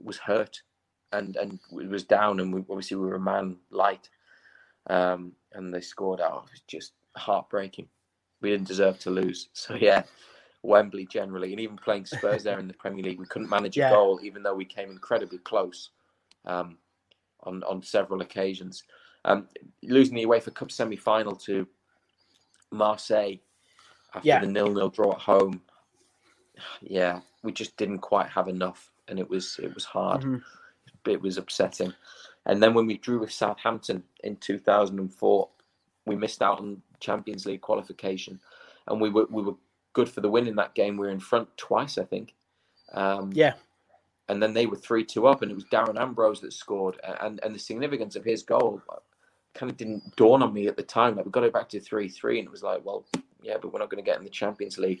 was hurt and was down, and we were a man light. And they scored out. It was just heartbreaking. We didn't deserve to lose. So, yeah, Wembley generally. And even playing Spurs there in the Premier League, we couldn't manage a goal, even though we came incredibly close on several occasions. Losing the UEFA Cup semi-final to Marseille after the 0-0 draw at home. Yeah, we just didn't quite have enough. And it was hard. Mm-hmm. It was upsetting. And then when we drew with Southampton in 2004, we missed out on Champions League qualification, and we were good for the win in that game. We were in front twice, I think. And then they were 3-2 up, and it was Darren Ambrose that scored. And the significance of his goal kind of didn't dawn on me at the time. Like, we got it back to 3-3, and it was like, well, yeah, but we're not going to get in the Champions League.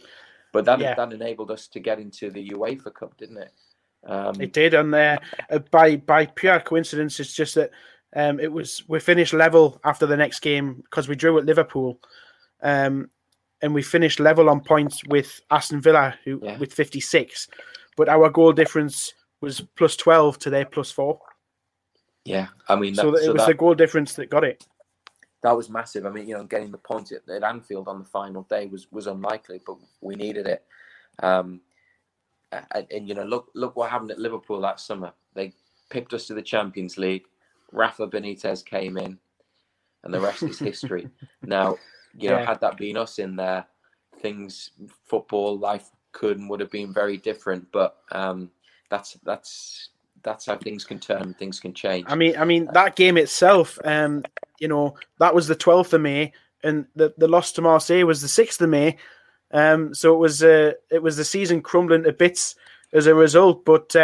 But that enabled us to get into the UEFA Cup, didn't it? It did, and by pure coincidence, it's just that we finished level after the next game because we drew at Liverpool, and we finished level on points with Aston Villa with 56, but our goal difference was plus 12 to their plus 4. Yeah, I mean, the goal difference that got it. That was massive. I mean, you know, getting the point at Anfield on the final day was unlikely, but we needed it. And you know, look what happened at Liverpool that summer. They pipped us to the Champions League. Rafa Benitez came in, and the rest is history. Now, you know, had that been us in there, life could and would have been very different. But that's how things can turn. Things can change. I mean, that game itself. You know, that was the 12th of May, and the loss to Marseille was the 6th of May. So it was the season crumbling to bits as a result. But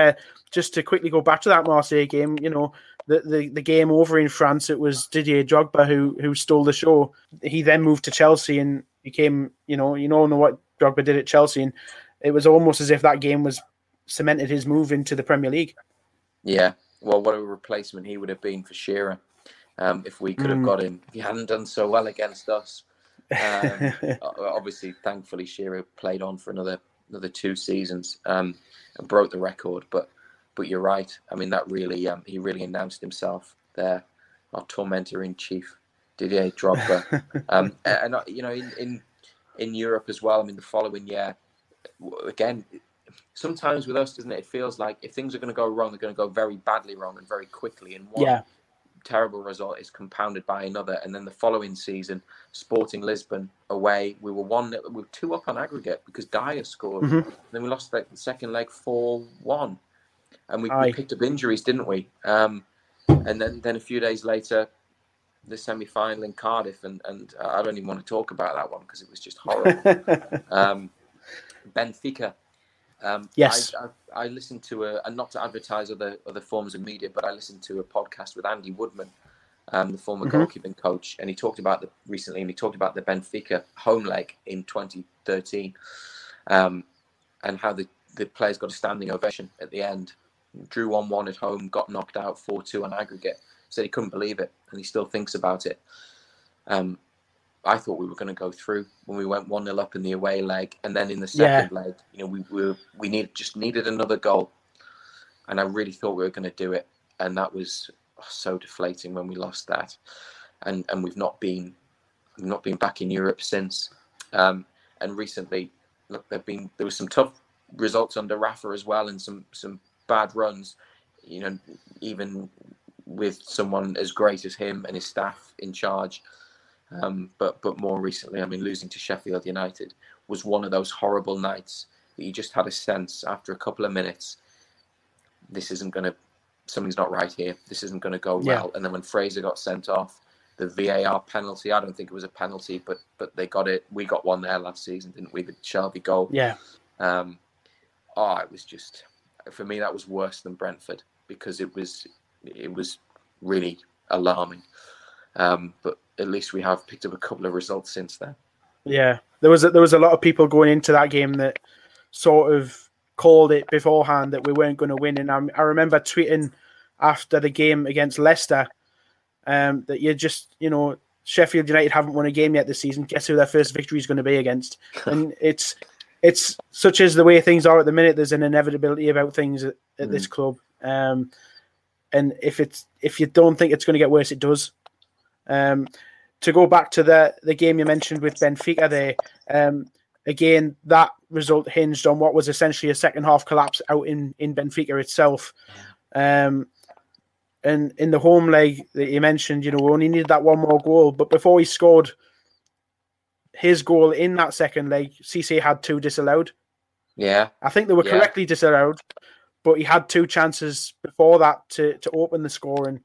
just to quickly go back to that Marseille game, you know, the game over in France, it was Didier Drogba who stole the show. He then moved to Chelsea and became, you know what Drogba did at Chelsea, and it was almost as if that game was cemented his move into the Premier League. Yeah, well, what a replacement he would have been for Shearer if we could have got him. He hadn't done so well against us. Obviously, thankfully, Shearer played on for another two seasons and broke the record. But you're right. I mean, that really he really announced himself there. Our tormentor in chief, Didier Drogba, and you know, in Europe as well. I mean, the following year, again, sometimes with us, doesn't it? It feels like if things are going to go wrong, they're going to go very badly wrong and very quickly. And one terrible result is compounded by another. And then the following season, Sporting Lisbon away, we were 2 up on aggregate because Dyer scored. Mm-hmm. And then we lost the second leg 4-1. And we picked up injuries, didn't we? And then a few days later, the semi-final in Cardiff, and I don't even want to talk about that one because it was just horrible. Benfica. Yes. I listened to not to advertise other forms of media, but I listened to a podcast with Andy Woodman, the former goalkeeping coach, and he talked about the Benfica home leg in 2013, and how the players got a standing ovation at the end. Drew 1-1 at home, got knocked out 4-2 on aggregate. Said he couldn't believe it, and he still thinks about it. I thought we were going to go through when we went 1-0 up in the away leg, and then in the second leg, you know, we just needed another goal, and I really thought we were going to do it, and that was so deflating when we lost that, and we've not been back in Europe since, and recently, look, there was some tough results under Rafa as well, and some bad runs, you know, even with someone as great as him and his staff in charge. But more recently, I mean, losing to Sheffield United was one of those horrible nights that you just had a sense after a couple of minutes, something's not right here. This isn't going to go well. And then when Fraser got sent off, the VAR penalty, I don't think it was a penalty, but they got it. We got one there last season, didn't we? The Shelby goal. Yeah. It was just, for me, that was worse than Brentford because it was really alarming. But at least we have picked up a couple of results since then. Yeah, there was a lot of people going into that game that sort of called it beforehand that we weren't going to win. And I remember tweeting after the game against Leicester that Sheffield United haven't won a game yet this season. Guess who their first victory is going to be against? And it's such as the way things are at the minute. There's an inevitability about things at this club. And if you don't think it's going to get worse, it does. To go back to the game you mentioned with Benfica there, again, that result hinged on what was essentially a second-half collapse out in Benfica itself. And in the home leg that you mentioned, we only needed that one more goal. But before he scored his goal in that second leg, Cissé had 2 disallowed. Yeah. I think they were correctly disallowed, but he had 2 chances before that to open the scoring.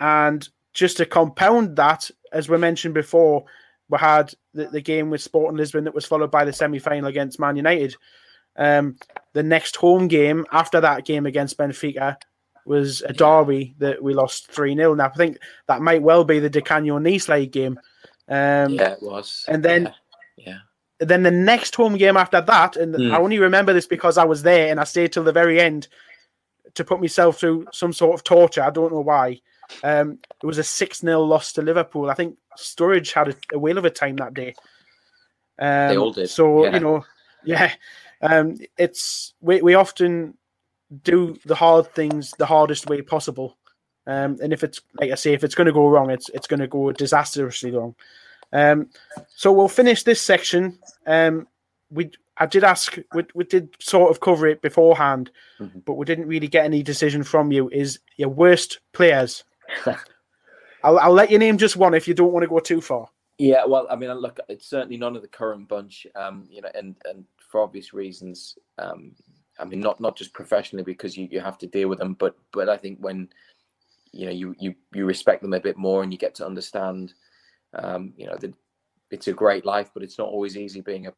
And just to compound that, as we mentioned before, we had the game with Sporting Lisbon that was followed by the semi-final against Man United. The next home game after that game against Benfica was a derby that we lost 3-0. Now, I think that might well be the De Canio-Nice League game. It was. And then, then the next home game after that, and I only remember this because I was there and I stayed till the very end to put myself through some sort of torture. I don't know why. It was a 6-0 loss to Liverpool. I think Sturridge had a whale of a time that day. They all did. So, it's we often do the hard things the hardest way possible. And if it's, like I say, if it's going to go wrong, it's going to go disastrously wrong. So we'll finish this section. We did sort of cover it beforehand, but we didn't really get any decision from you. Is your worst players? I'll let you name just one if you don't want to go too far. Yeah, well, I mean, look, it's certainly none of the current bunch, and for obvious reasons. I mean, not just professionally because you have to deal with them, but I think when you respect them a bit more and you get to understand, it's a great life, but it's not always easy being a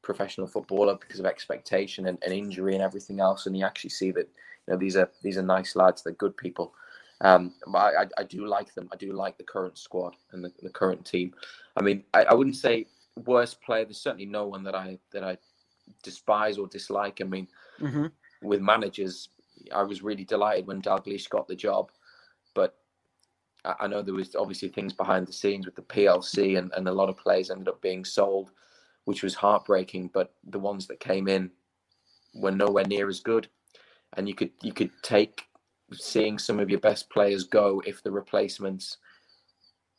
professional footballer because of expectation and injury and everything else. And you actually see that these are nice lads, they're good people. I do like them. I do like the current squad and the current team. I mean, I wouldn't say worst player. There's certainly no one that I despise or dislike. I mean, with managers, I was really delighted when Dalglish got the job, but I know there was obviously things behind the scenes with the PLC and a lot of players ended up being sold, which was heartbreaking. But the ones that came in were nowhere near as good. And you could take seeing some of your best players go if the replacements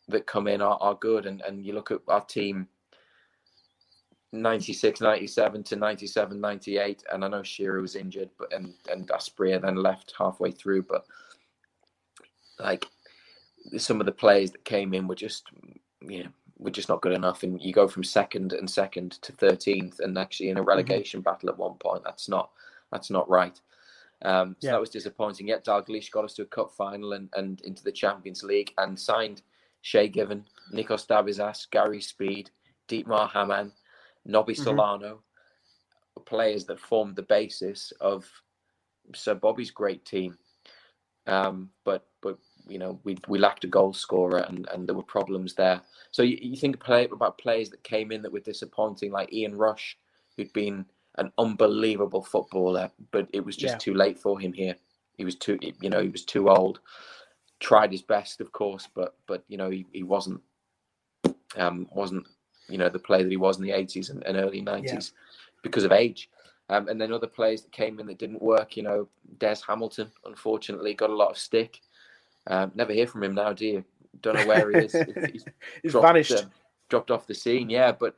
that come in are good. And you look at our team 96, 97 to 97, 98. And I know Shearer was injured, but and Aspria then left halfway through. But like some of the players that came in were just, you know, we're just not good enough. And you go from second to 13th and actually in a relegation battle at one point. That's not right. So that was disappointing. Yet Dalglish got us to a cup final and into the Champions League and signed Shea Given, Nikos Dabizas, Gary Speed, Dietmar Hamann, Nobby Solano, players that formed the basis of Sir Bobby's great team. But you know, we lacked a goal scorer and there were problems there. So you think about players that came in that were disappointing, like Ian Rush, who'd been an unbelievable footballer, but it was just too late for him here. He was too old. Tried his best, of course, but you know, he wasn't you know, the player that he was in the 80s and early 90s because of age. And then other players that came in that didn't work, you know, Des Hamilton, unfortunately, got a lot of stick. Never hear from him now, do you? Don't know where he is. He's vanished. Dropped off the scene, but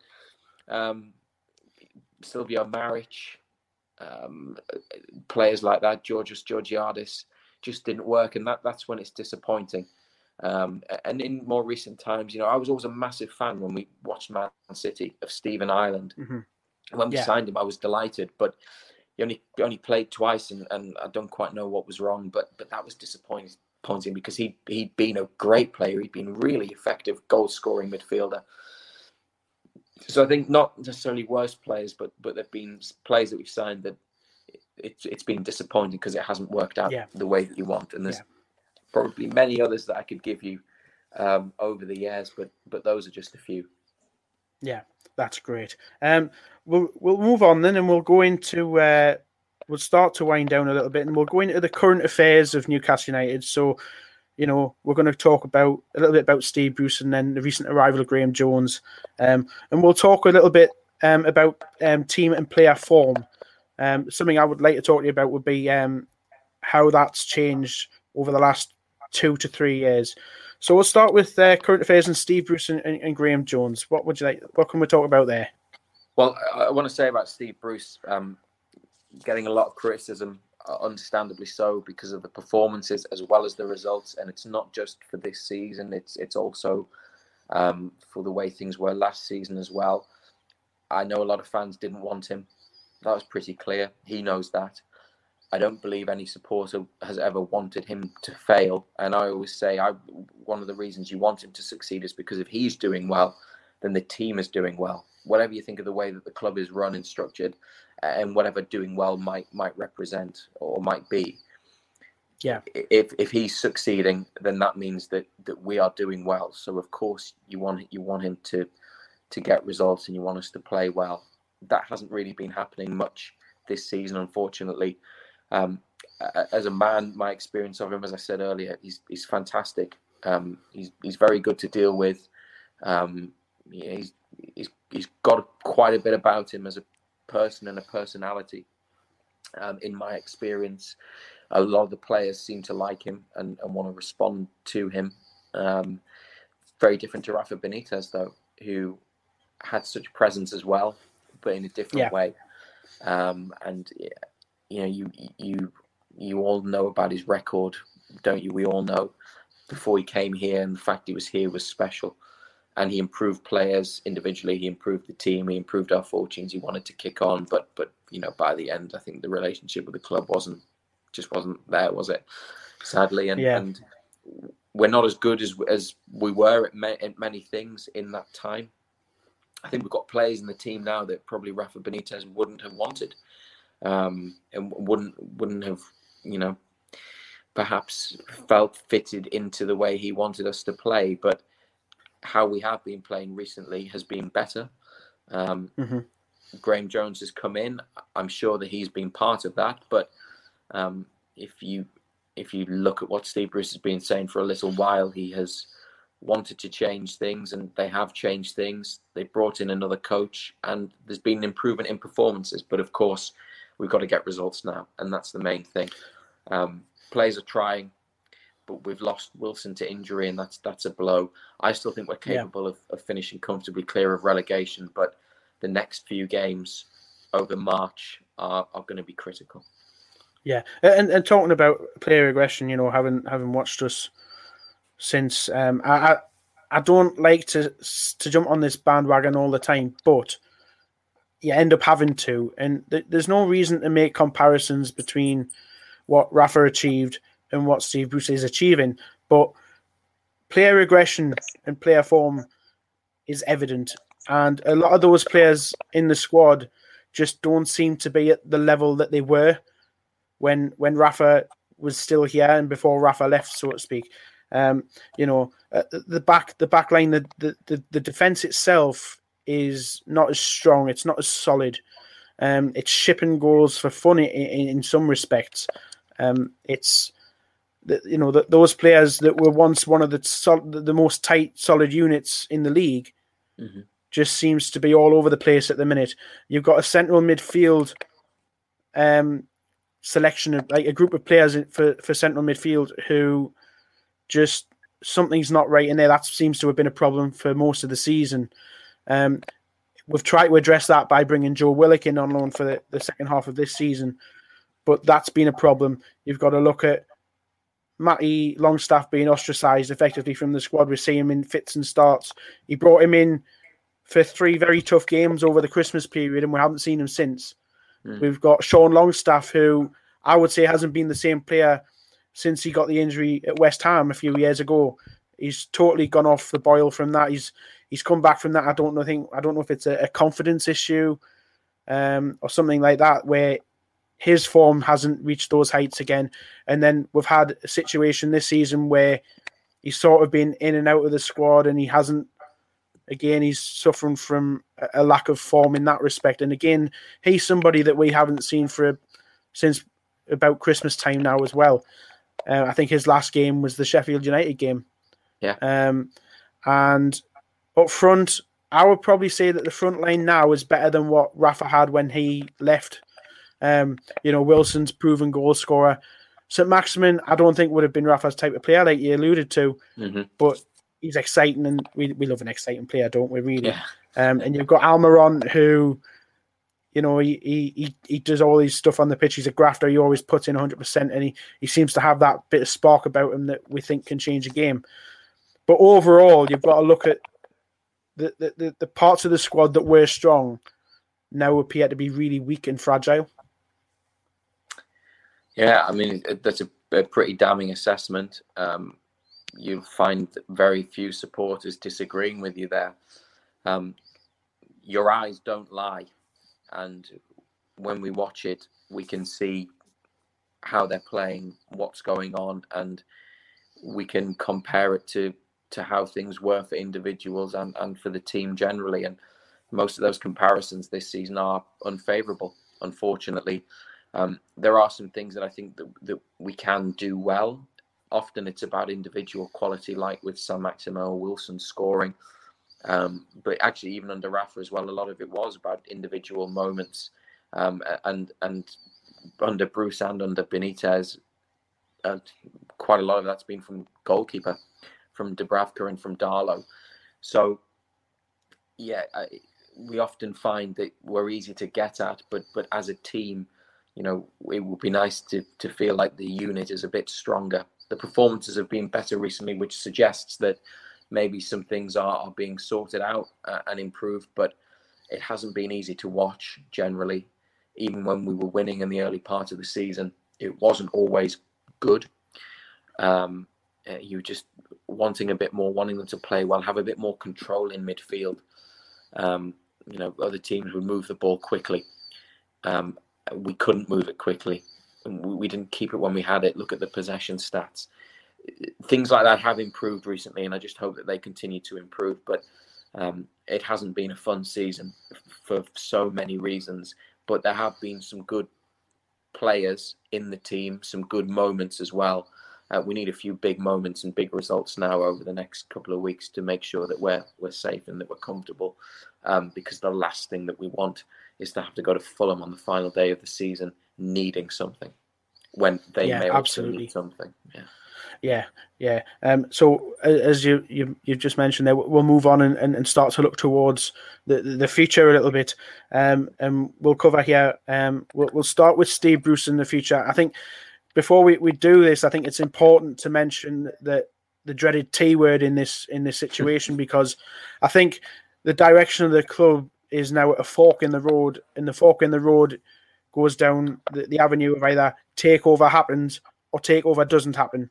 Silvio Maric, players like that, Georgios Georgiadis, just didn't work. And that's when it's disappointing. And in more recent times, you know, I was always a massive fan when we watched Man City of Stephen Ireland. When we signed him, I was delighted, but he only played twice, and I don't quite know what was wrong, but that was disappointing because he'd been a great player. He'd been really effective goal-scoring midfielder. So I think not necessarily worse players, but there've been players that we've signed that it's been disappointing because it hasn't worked out the way that you want. And there's probably many others that I could give you over the years, but those are just a few. Yeah, that's great. We'll move on then, and we'll go into we'll start to wind down a little bit, and we'll go into the current affairs of Newcastle United. So, you know, we're going to talk about a little bit about Steve Bruce and then the recent arrival of Graham Jones, and we'll talk a little bit about team and player form. Something I would like to talk to you about would be how that's changed over the last 2 to 3 years. So we'll start with current affairs and Steve Bruce and Graham Jones. What would you like? What can we talk about there? Well, I want to say about Steve Bruce getting a lot of criticism, understandably so, because of the performances as well as the results. And it's not just for this season; it's also for the way things were last season as well. I know a lot of fans didn't want him. That was pretty clear. He knows that. I don't believe any supporter has ever wanted him to fail. And I always say one of the reasons you want him to succeed is because if he's doing well, then the team is doing well. Whatever you think of the way that the club is run and structured and whatever doing well might represent or might be. Yeah. If he's succeeding, then that means that we are doing well. So, of course, you want him to get results and you want us to play well. That hasn't really been happening much this season, unfortunately. As a man, my experience of him, as I said earlier, he's fantastic. He's very good to deal with. He's got quite a bit about him as a person and a personality. In my experience, a lot of the players seem to like him and want to respond to him. Very different to Rafa Benitez, though, who had such presence as well, but in a different way. You know, you all know about his record, don't you? We all know before he came here, and the fact he was here was special. And he improved players individually. He improved the team. He improved our fortunes. He wanted to kick on, but you know, by the end, I think the relationship with the club wasn't there, was it? Sadly, and we're not as good as we were at many things in that time. I think we've got players in the team now that probably Rafa Benitez wouldn't have wanted. And wouldn't have, you know, perhaps felt fitted into the way he wanted us to play. But how we have been playing recently has been better. Graham Jones has come in. I'm sure that he's been part of that. But if you look at what Steve Bruce has been saying for a little while, he has wanted to change things, and they have changed things. They brought in another coach, and there's been an improvement in performances. But of course, we've got to get results now, and that's the main thing. Players are trying, but we've lost Wilson to injury, and that's a blow. I still think we're capable of finishing comfortably clear of relegation, but the next few games over March are going to be critical. Yeah, and talking about player aggression, you know, having watched us since, I don't like to jump on this bandwagon all the time, but you end up having to. And there's no reason to make comparisons between what Rafa achieved and what Steve Bruce is achieving, but player aggression and player form is evident. And a lot of those players in the squad just don't seem to be at the level that they were when Rafa was still here and before Rafa left, so to speak. You know, the back line, the defence itself is not as strong. It's not as solid. It's shipping goals for fun in some respects. Those players that were once one of the most tight, solid units in the league mm-hmm. just seems to be all over the place at the minute. You've got a central midfield selection, of, like a group of players for central midfield who just something's not right in there. That seems to have been a problem for most of the season. We've tried to address that by bringing Joe Willock in on loan for the second half of this season, but that's been a problem. You've got to look at Matty Longstaff being ostracised effectively from the squad. We see him in fits and starts. He brought him in for 3 very tough games over the Christmas period, and we haven't seen him since. Mm. We've got Sean Longstaff, who I would say hasn't been the same player since he got the injury at West Ham a few years ago. He's totally gone off the boil from that. He's come back from that. I don't know if it's a confidence issue or something like that, where his form hasn't reached those heights again. And then we've had a situation this season where he's sort of been in and out of the squad, and he hasn't. Again, he's suffering from a lack of form in that respect. And again, he's somebody that we haven't seen since about Christmas time now as well. I think his last game was the Sheffield United game. Yeah. And up front, I would probably say that the front line now is better than what Rafa had when he left. Wilson's proven goal scorer. St Maximin, I don't think would have been Rafa's type of player, like you alluded to, mm-hmm. but he's exciting, and we love an exciting player, don't we? Really. Yeah. And you've got Almiron, who, you know, he does all his stuff on the pitch. He's a grafter. He always puts in 100%, and he seems to have that bit of spark about him that we think can change a game. But overall, you've got to look at the parts of the squad that were strong now appear to be really weak and fragile. Yeah, I mean, that's a pretty damning assessment. You'll find very few supporters disagreeing with you there. Your eyes don't lie. And when we watch it, we can see how they're playing, what's going on, and we can compare it to how things were for individuals and for the team generally. And most of those comparisons this season are unfavourable, unfortunately. There are some things that I think that we can do well. Often it's about individual quality, like with San Maximo or Wilson scoring. But actually, even under Rafa as well, a lot of it was about individual moments. And under Bruce and under Benitez, quite a lot of that's been from goalkeeper, from Dubravka and from Darlow. So, yeah, we often find that we're easy to get at, but as a team, you know, it would be nice to feel like the unit is a bit stronger. The performances have been better recently, which suggests that maybe some things are being sorted out and improved, but it hasn't been easy to watch generally. Even when we were winning in the early part of the season, it wasn't always good. You were just wanting a bit more, wanting them to play well, have a bit more control in midfield. Other teams would move the ball quickly. We couldn't move it quickly. We didn't keep it when we had it. Look at the possession stats. Things like that have improved recently, and I just hope that they continue to improve. But it hasn't been a fun season for so many reasons. But there have been some good players in the team, some good moments as well. We need a few big moments and big results now over the next couple of weeks to make sure that we're safe and that we're comfortable. Because the last thing that we want is to have to go to Fulham on the final day of the season needing something when they may also need something. Yeah. Yeah, yeah. So as you've just mentioned there, we'll move on and start to look towards the future a little bit. And we'll cover here. We'll start with Steve Bruce in the future. I think before we do this, I think it's important to mention that the dreaded T word in this situation, because I think the direction of the club is now at a fork in the road, and the fork in the road goes down the avenue of either takeover happens or takeover doesn't happen.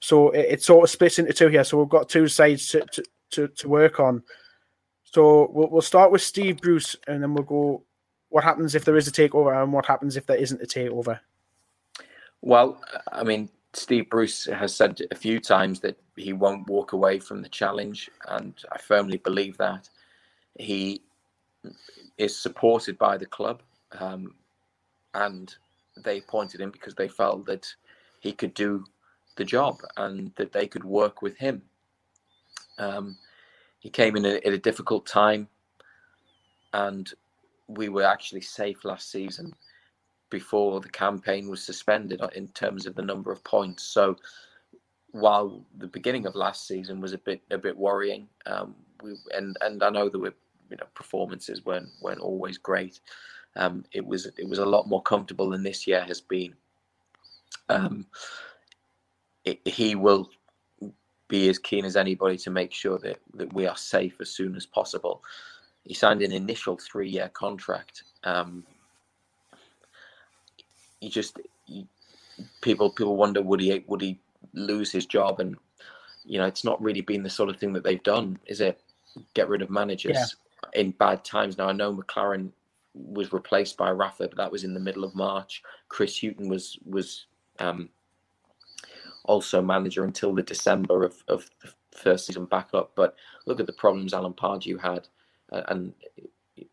So it sort of splits into two here. So we've got two sides to work on. So we'll start with Steve Bruce, and then we'll go what happens if there is a takeover and what happens if there isn't a takeover. Well, I mean, Steve Bruce has said a few times that he won't walk away from the challenge, and I firmly believe that. He is supported by the club, and they appointed him because they felt that he could do the job and that they could work with him. He came in at a difficult time, and we were actually safe last season before the campaign was suspended in terms of the number of points. So while the beginning of last season was a bit worrying, and I know there were, performances weren't always great. It was a lot more comfortable than this year has been. He will be as keen as anybody to make sure that we are safe as soon as possible. He signed an initial 3-year contract. People wonder would he lose his job, and it's not really been the sort of thing that they've done, is it? Get rid of managers in bad times. Now, I know McLaren was replaced by Rafa, but that was in the middle of March. Chris Hughton was also manager until the December of the first season back up. But look at the problems Alan Pardew had, and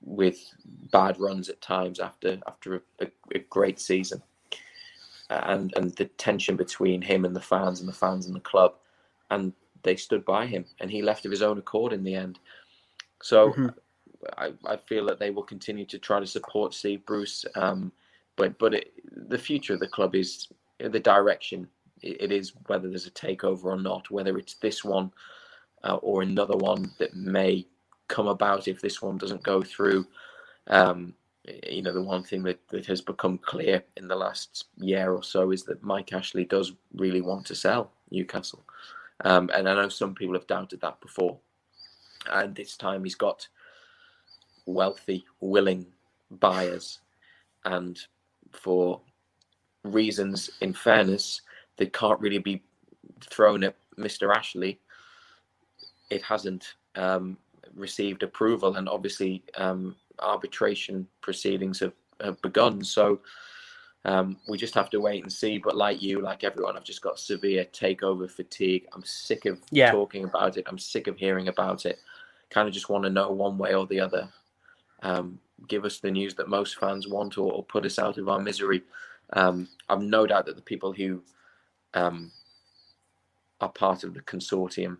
with bad runs at times after a great season, and the tension between him and the fans and the club, and they stood by him, and he left of his own accord in the end. So I feel that they will continue to try to support Steve Bruce. But the future of the club is the direction. It is whether there's a takeover or not, whether it's this one or another one that may come about if this one doesn't go through. The one thing that has become clear in the last year or so is that Mike Ashley does really want to sell Newcastle. And I know some people have doubted that before. And this time he's got wealthy, willing buyers. And for reasons, in fairness, that can't really be thrown at Mr. Ashley, it hasn't received approval. And obviously arbitration proceedings have begun. So we just have to wait and see. But like everyone, I've just got severe takeover fatigue. I'm sick of talking about it. I'm sick of hearing about it. Kind of just want to know one way or the other. Give us the news that most fans want, or put us out of our misery. I've no doubt that the people who are part of the consortium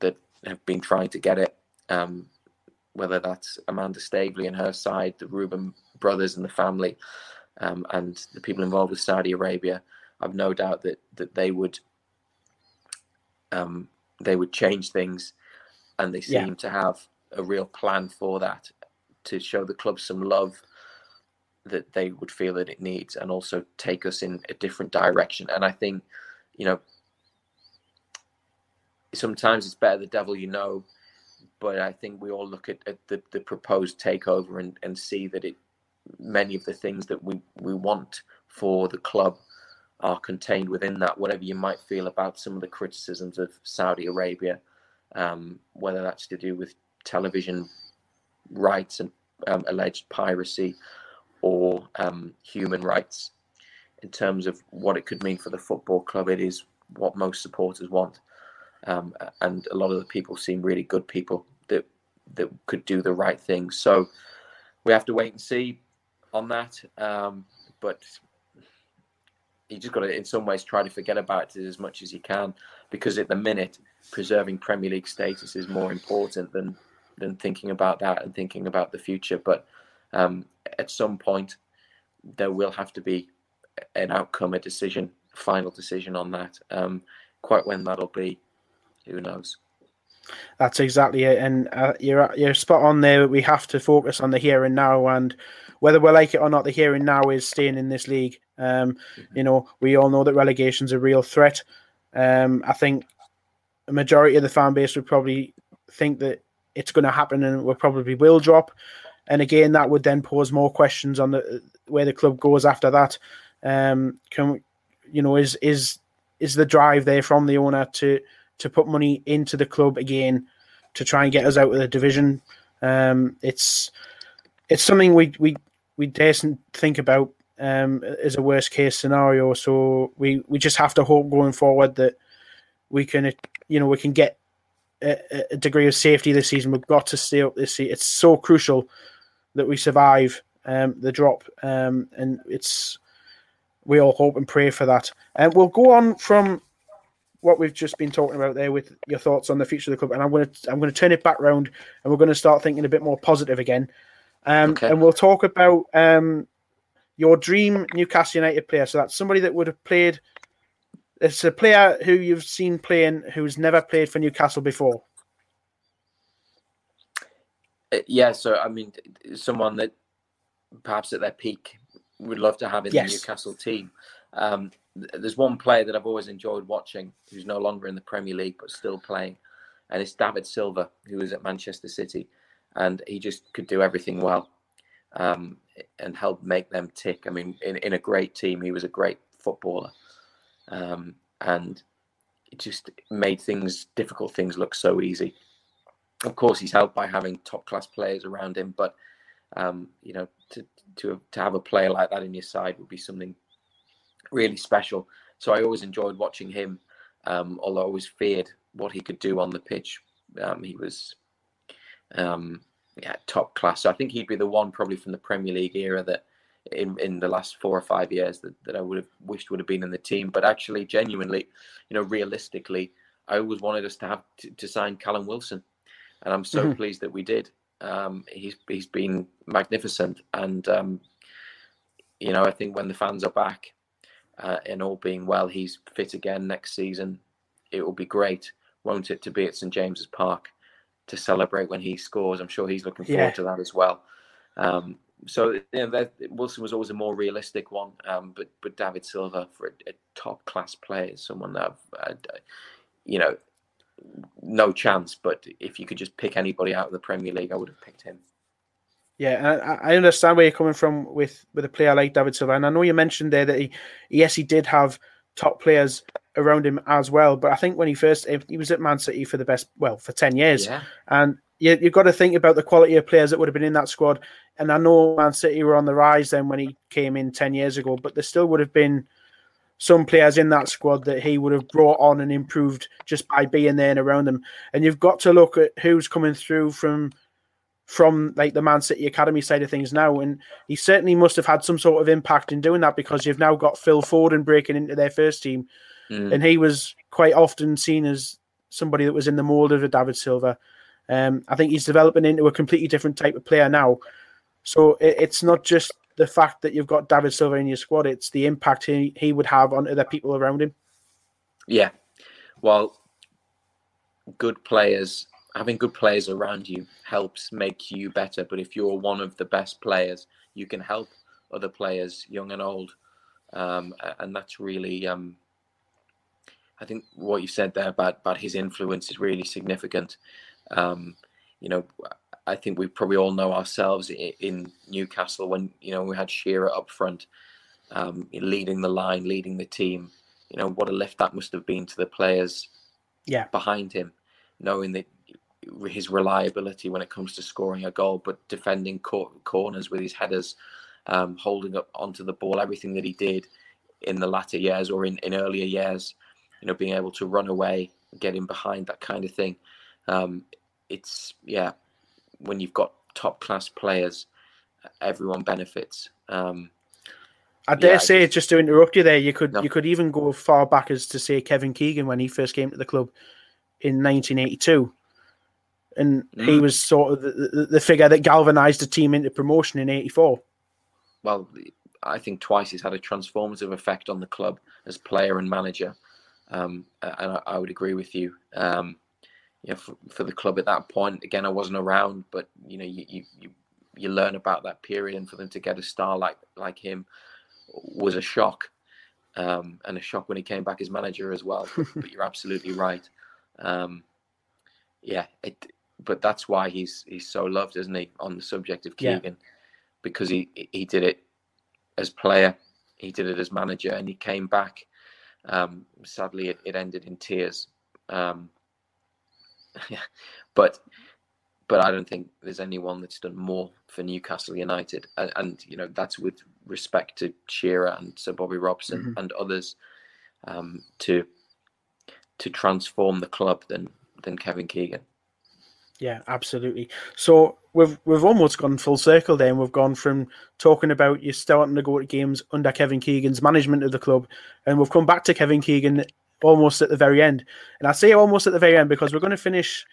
that have been trying to get it, whether that's Amanda Staveley and her side, the Rubin brothers and the family, and the people involved with Saudi Arabia, I've no doubt that they would change things, and they seem to have a real plan for that, to show the club some love that they would feel that it needs, and also take us in a different direction. And I think, sometimes it's better the devil you know, but I think we all look at the proposed takeover and see that many of the things that we want for the club are contained within that, whatever you might feel about some of the criticisms of Saudi Arabia, whether that's to do with television rights and alleged piracy, or human rights. In terms of what it could mean for the football club, it is what most supporters want. And a lot of the people seem really good people that could do the right thing. So we have to wait and see on that. But you just got to, in some ways, try to forget about it as much as you can, because at the minute, preserving Premier League status is more important than thinking about that and thinking about the future. But at some point, there will have to be an outcome, a decision, final decision on that. Quite when that'll be, who knows? That's exactly it, and you're spot on there. We have to focus on the here and now, and whether we like it or not, the here and now is staying in this league. You know, we all know that relegation's a real threat. I think a majority of the fan base would probably think that it's going to happen, and we probably will drop. And again, that would then pose more questions on the where the club goes after that. Can we, you know, is the drive there from the owner to put money into the club again to try and get us out of the division? It's something we daren't think about as a worst case scenario. So we just have to hope going forward that we can, you know, we can get a degree of safety this season. We've got to stay up this season. It's so crucial that we survive the drop, and it's we all hope and pray for that. And we'll go on from what we've just been talking about there with your thoughts on the future of the club, and I'm going to turn it back round, and we're going to start thinking a bit more positive again. Okay. And we'll talk about your dream Newcastle United player. So that's somebody that would have played. It's a player who you've seen playing who's never played for Newcastle before. Yeah, so I mean, someone that perhaps at their peak would love to have in the Newcastle team. There's one player that I've always enjoyed watching who's no longer in the Premier League but still playing, and it's David Silva, who was at Manchester City, and he just could do everything well and help make them tick. I mean, in a great team, he was a great footballer, and it just made difficult things look so easy. Of course, he's helped by having top-class players around him, but you know, to have a player like that in your side would be something really special. So I always enjoyed watching him, although I always feared what he could do on the pitch. He was top class. So I think he'd be the one probably from the Premier League era that in the last 4 or 5 years that I would have wished would have been in the team. But actually, genuinely, you know, realistically, I always wanted us to have to sign Callum Wilson, and I'm so pleased that we did. He's been magnificent, and you know, I think when the fans are back, and all being well, he's fit again next season, it will be great, won't it, to be at St James's Park to celebrate when he scores. I'm sure he's looking forward to that as well. So you know, Wilson was always a more realistic one, but David Silva, for a top class player, is someone that you know, no chance. But if you could just pick anybody out of the Premier League, I would have picked him. Yeah, I understand where you're coming from with a player like David Silva. And I know you mentioned there that he did have top players around him as well. But I think when he was at Man City for for 10 years. Yeah. And you've got to think about the quality of players that would have been in that squad. And I know Man City were on the rise then when he came in 10 years ago, but there still would have been some players in that squad that he would have brought on and improved just by being there and around them. And you've got to look at who's coming through from like the Man City Academy side of things now, and he certainly must have had some sort of impact in doing that, because you've now got Phil Foden breaking into their first team, and he was quite often seen as somebody that was in the mould of a David Silva. I think he's developing into a completely different type of player now. So it's not just the fact that you've got David Silva in your squad, it's the impact he would have on other people around him. Yeah, well, having good players around you helps make you better. But if you're one of the best players, you can help other players, young and old. And that's really, I think what you said there about his influence is really significant. You know, I think we probably all know ourselves in Newcastle when, you know, we had Shearer up front, leading the line, leading the team. You know, what a lift that must have been to the players behind him, knowing that his reliability when it comes to scoring a goal, but defending corners with his headers, holding up onto the ball, everything that he did in the latter years or in earlier years, you know, being able to run away, get in behind, that kind of thing. When you've got top class players, everyone benefits. I dare say, just to interrupt you there, you could even go far back as to say Kevin Keegan when he first came to the club in 1982. And he was sort of the figure that galvanised the team into promotion in 84. Well, I think twice he's had a transformative effect on the club as player and manager. And I would agree with you. You know, for the club at that point, again, I wasn't around, but you know, you learn about that period, and for them to get a star like him was a shock, and a shock when he came back as manager as well. But you're absolutely right. But that's why he's so loved, isn't he? On the subject of Keegan, because he did it as player, he did it as manager, and he came back. Sadly, it ended in tears. But I don't think there's anyone that's done more for Newcastle United, and you know, that's with respect to Shearer and Sir Bobby Robson and others, to transform the club than Kevin Keegan. Yeah, absolutely. So we've almost gone full circle there, and we've gone from talking about you starting to go to games under Kevin Keegan's management of the club, and we've come back to Kevin Keegan almost at the very end. And I say almost at the very end because we're going to finish.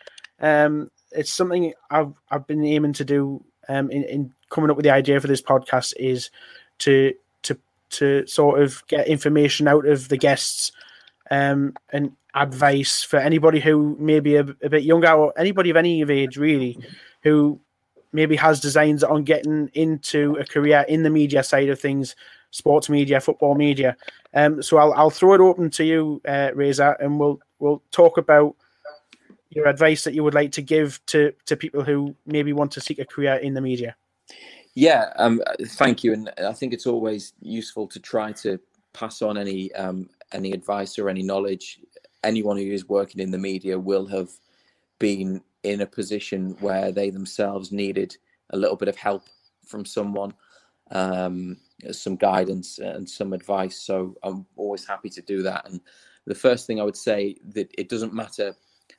It's something I've been aiming to do in coming up with the idea for this podcast, is to sort of get information out of the guests and advice for anybody who may be a bit younger, or anybody of any age really who maybe has designs on getting into a career in the media side of things, sports media, football media. So I'll throw it open to you, Reza, and we'll talk about your advice that you would like to give to people who maybe want to seek a career in the media. Yeah, thank you. And I think it's always useful to try to pass on any advice or any knowledge. Anyone who is working in the media will have been in a position where they themselves needed a little bit of help from someone, some guidance and some advice. So I'm always happy to do that. And the first thing I would say, that it doesn't matter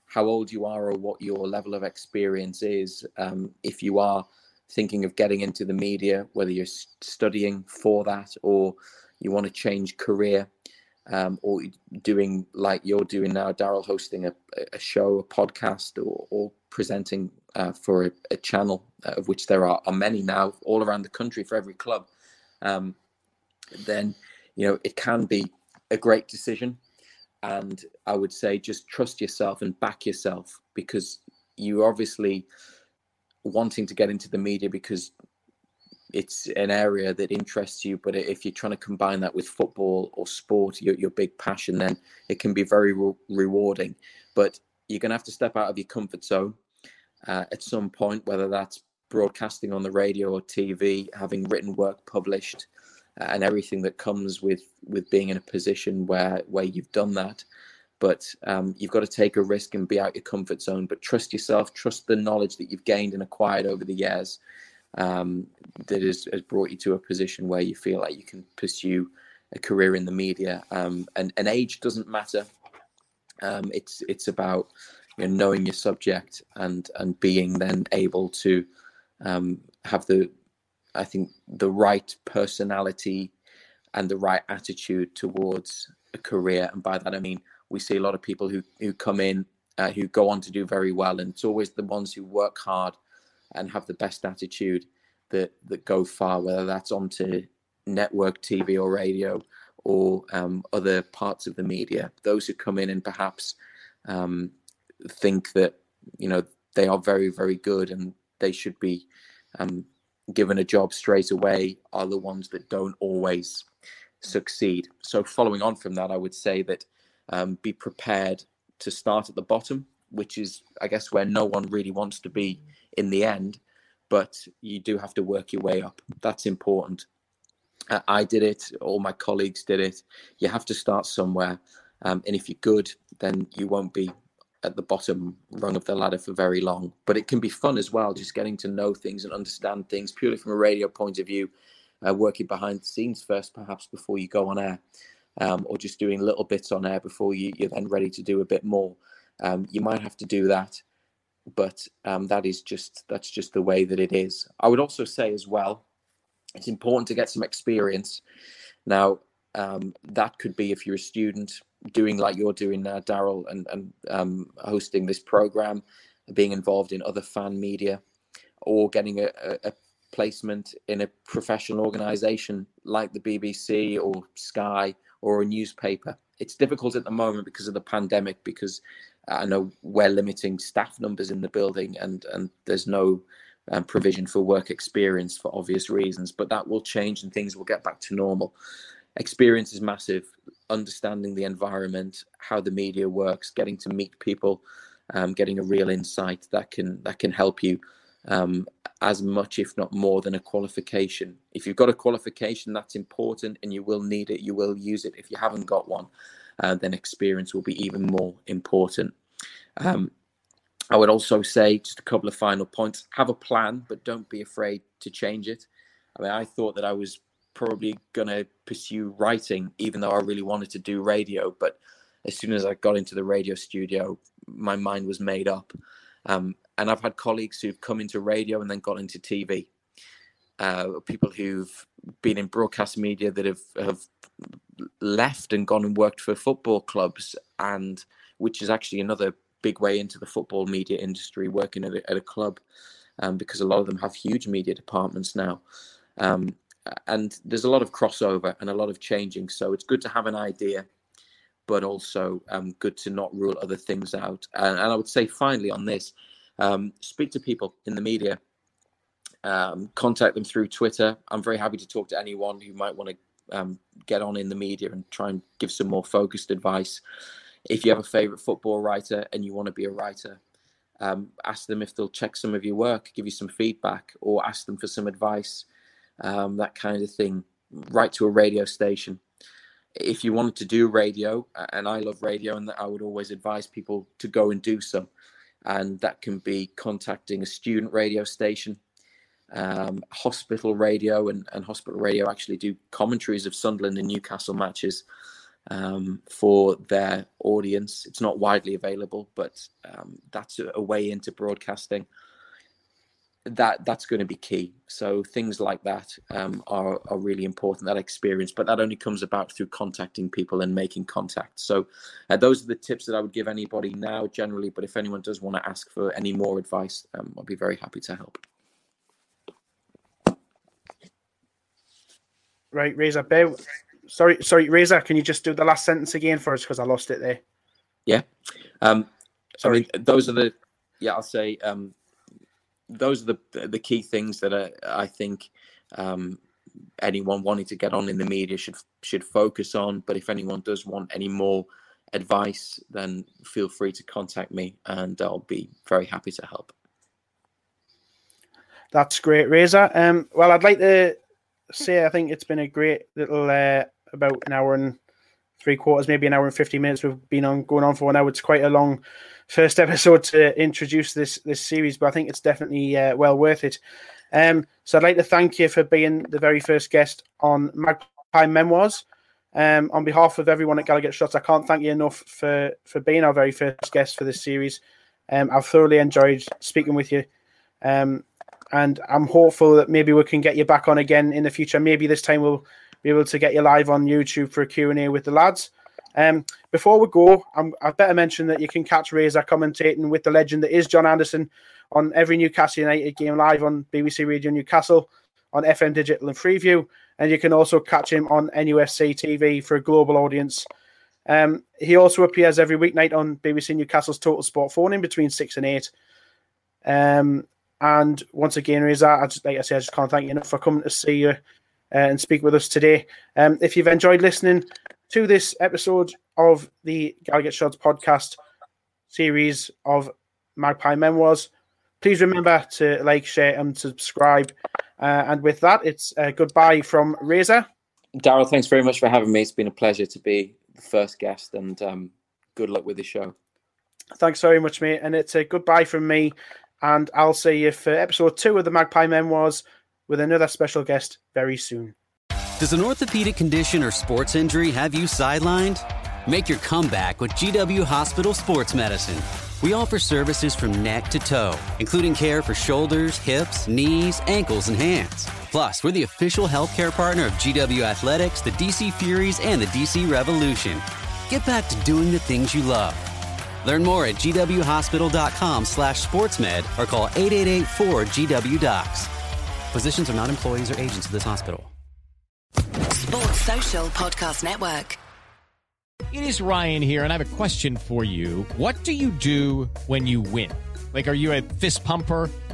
how old you are or what your level of experience is. If you are thinking of getting into the media, whether you're studying for that or you want to change career, or doing like you're doing now, Daryl, hosting a show, a podcast, or presenting for a channel, of which there are many now all around the country for every club, then, you know, it can be a great decision. And I would say just trust yourself and back yourself, because you're obviously wanting to get into the media because it's an area that interests you. But if you're trying to combine that with football or sport, your big passion, then it can be very rewarding. But you're going to have to step out of your comfort zone at some point, whether that's broadcasting on the radio or TV, having written work published, and everything that comes with being in a position where you've done that. But you've got to take a risk and be out your comfort zone, but trust yourself, trust the knowledge that you've gained and acquired over the years, that has brought you to a position where you feel like you can pursue a career in the media. And age doesn't matter. It's about, you know, knowing your subject and being then able to have the right personality and the right attitude towards a career. And by that, I mean, we see a lot of people who come in, who go on to do very well. And it's always the ones who work hard and have the best attitude that go far, whether that's onto network TV or radio or other parts of the media. Those who come in and perhaps think that, you know, they are very, very good and they should be given a job straight away are the ones that don't always succeed. So following on from that, I would say that be prepared to start at the bottom, which is, I guess, where no one really wants to be in the end, but you do have to work your way up. That's important. I did it. All my colleagues did it. You have to start somewhere. And if you're good, then you won't be at the bottom rung of the ladder for very long. But it can be fun as well, just getting to know things and understand things purely from a radio point of view, working behind the scenes first, perhaps, before you go on air, or just doing little bits on air before you're then ready to do a bit more. You might have to do that, but that's just the way that it is. I would also say as well, it's important to get some experience. Now, that could be if you're a student, doing like you're doing now, Daryl, and hosting this program, being involved in other fan media, or getting a placement in a professional organisation like the BBC or Sky or a newspaper. It's difficult at the moment because of the pandemic, because I know we're limiting staff numbers in the building, and there's no provision for work experience for obvious reasons, but that will change and things will get back to normal. Experience is massive. Understanding the environment, how the media works, getting to meet people, getting a real insight that can help you as much, if not more, than a qualification. If you've got a qualification, that's important, and you will need it, you will use it. If you haven't got one, then experience will be even more important. I would also say, just a couple of final points, have a plan, but don't be afraid to change it. I mean, I thought that I was probably going to pursue writing, even though I really wanted to do radio. But as soon as I got into the radio studio, my mind was made up. And I've had colleagues who've come into radio and then got into TV. People who've been in broadcast media that have left and gone and worked for football clubs, and which is actually another big way into the football media industry, working at a club, because a lot of them have huge media departments now. And there's a lot of crossover and a lot of changing. So it's good to have an idea, but also good to not rule other things out. And I would say finally on this, speak to people in the media, contact them through Twitter. I'm very happy to talk to anyone who might want to get on in the media and try and give some more focused advice. If you have a favorite football writer and you want to be a writer, ask them if they'll check some of your work, give you some feedback, or ask them for some advice, that kind of thing. Write to a radio station. If you wanted to do radio, and I love radio, and I would always advise people to go and do so. And that can be contacting a student radio station, hospital radio, and hospital radio actually do commentaries of Sunderland and Newcastle matches for their audience. It's not widely available, but that's a way into broadcasting. That's going to be key. So things like that are really important, that experience, but that only comes about through contacting people and making contact. So those are the tips that I would give anybody now generally, but if anyone does want to ask for any more advice, I'll be very happy to help. Right, Reza, sorry, Reza, can you just do the last sentence again for us? Because I lost it there. Yeah. Sorry. I mean, I'll say, those are the key things that I think anyone wanting to get on in the media should focus on. But if anyone does want any more advice, then feel free to contact me and I'll be very happy to help. That's great, Reza. Well, I'd like to say I think it's been a great little about an hour and 3/4, maybe an hour and 50 minutes we've been going on for 1 hour. It's quite a long first episode to introduce this series, but I think it's definitely well worth it. So I'd like to thank you for being the very first guest on Magpie Memoirs. On behalf of everyone at Gallagher Shots, I can't thank you enough for being our very first guest for this series. I've thoroughly enjoyed speaking with you. And I'm hopeful that maybe we can get you back on again in the future. Maybe this time we'll be able to get you live on YouTube for a Q&A with the lads. Before we go, I better mention that you can catch Reza commentating with the legend that is John Anderson on every Newcastle United game live on BBC Radio Newcastle, on FM Digital and Freeview, and you can also catch him on NUFC TV for a global audience. He also appears every weeknight on BBC Newcastle's Total Sport phone-in between 6 and 8. And once again, Reza, I just can't thank you enough for coming to see you and speak with us today. If you've enjoyed listening to this episode of the Gallagher Shots podcast series of Magpie Memoirs, please remember to like, share, and subscribe. And with that, it's goodbye from Reza. Daryl, thanks very much for having me. It's been a pleasure to be the first guest, and good luck with the show. Thanks very much, mate. And it's a goodbye from me, and I'll see you for episode 2 of the Magpie Memoirs with another special guest very soon. Does an orthopedic condition or sports injury have you sidelined? Make your comeback with GW Hospital Sports Medicine. We offer services from neck to toe, including care for shoulders, hips, knees, ankles, and hands. Plus, we're the official healthcare partner of GW Athletics, the DC Furies, and the DC Revolution. Get back to doing the things you love. Learn more at gwhospital.com/sportsmed or call 888-4GW-DOCS. Physicians are not employees or agents of this hospital. Sports Social Podcast Network. It is Ryan here, and I have a question for you. What do you do when you win? Like, are you a fist pumper?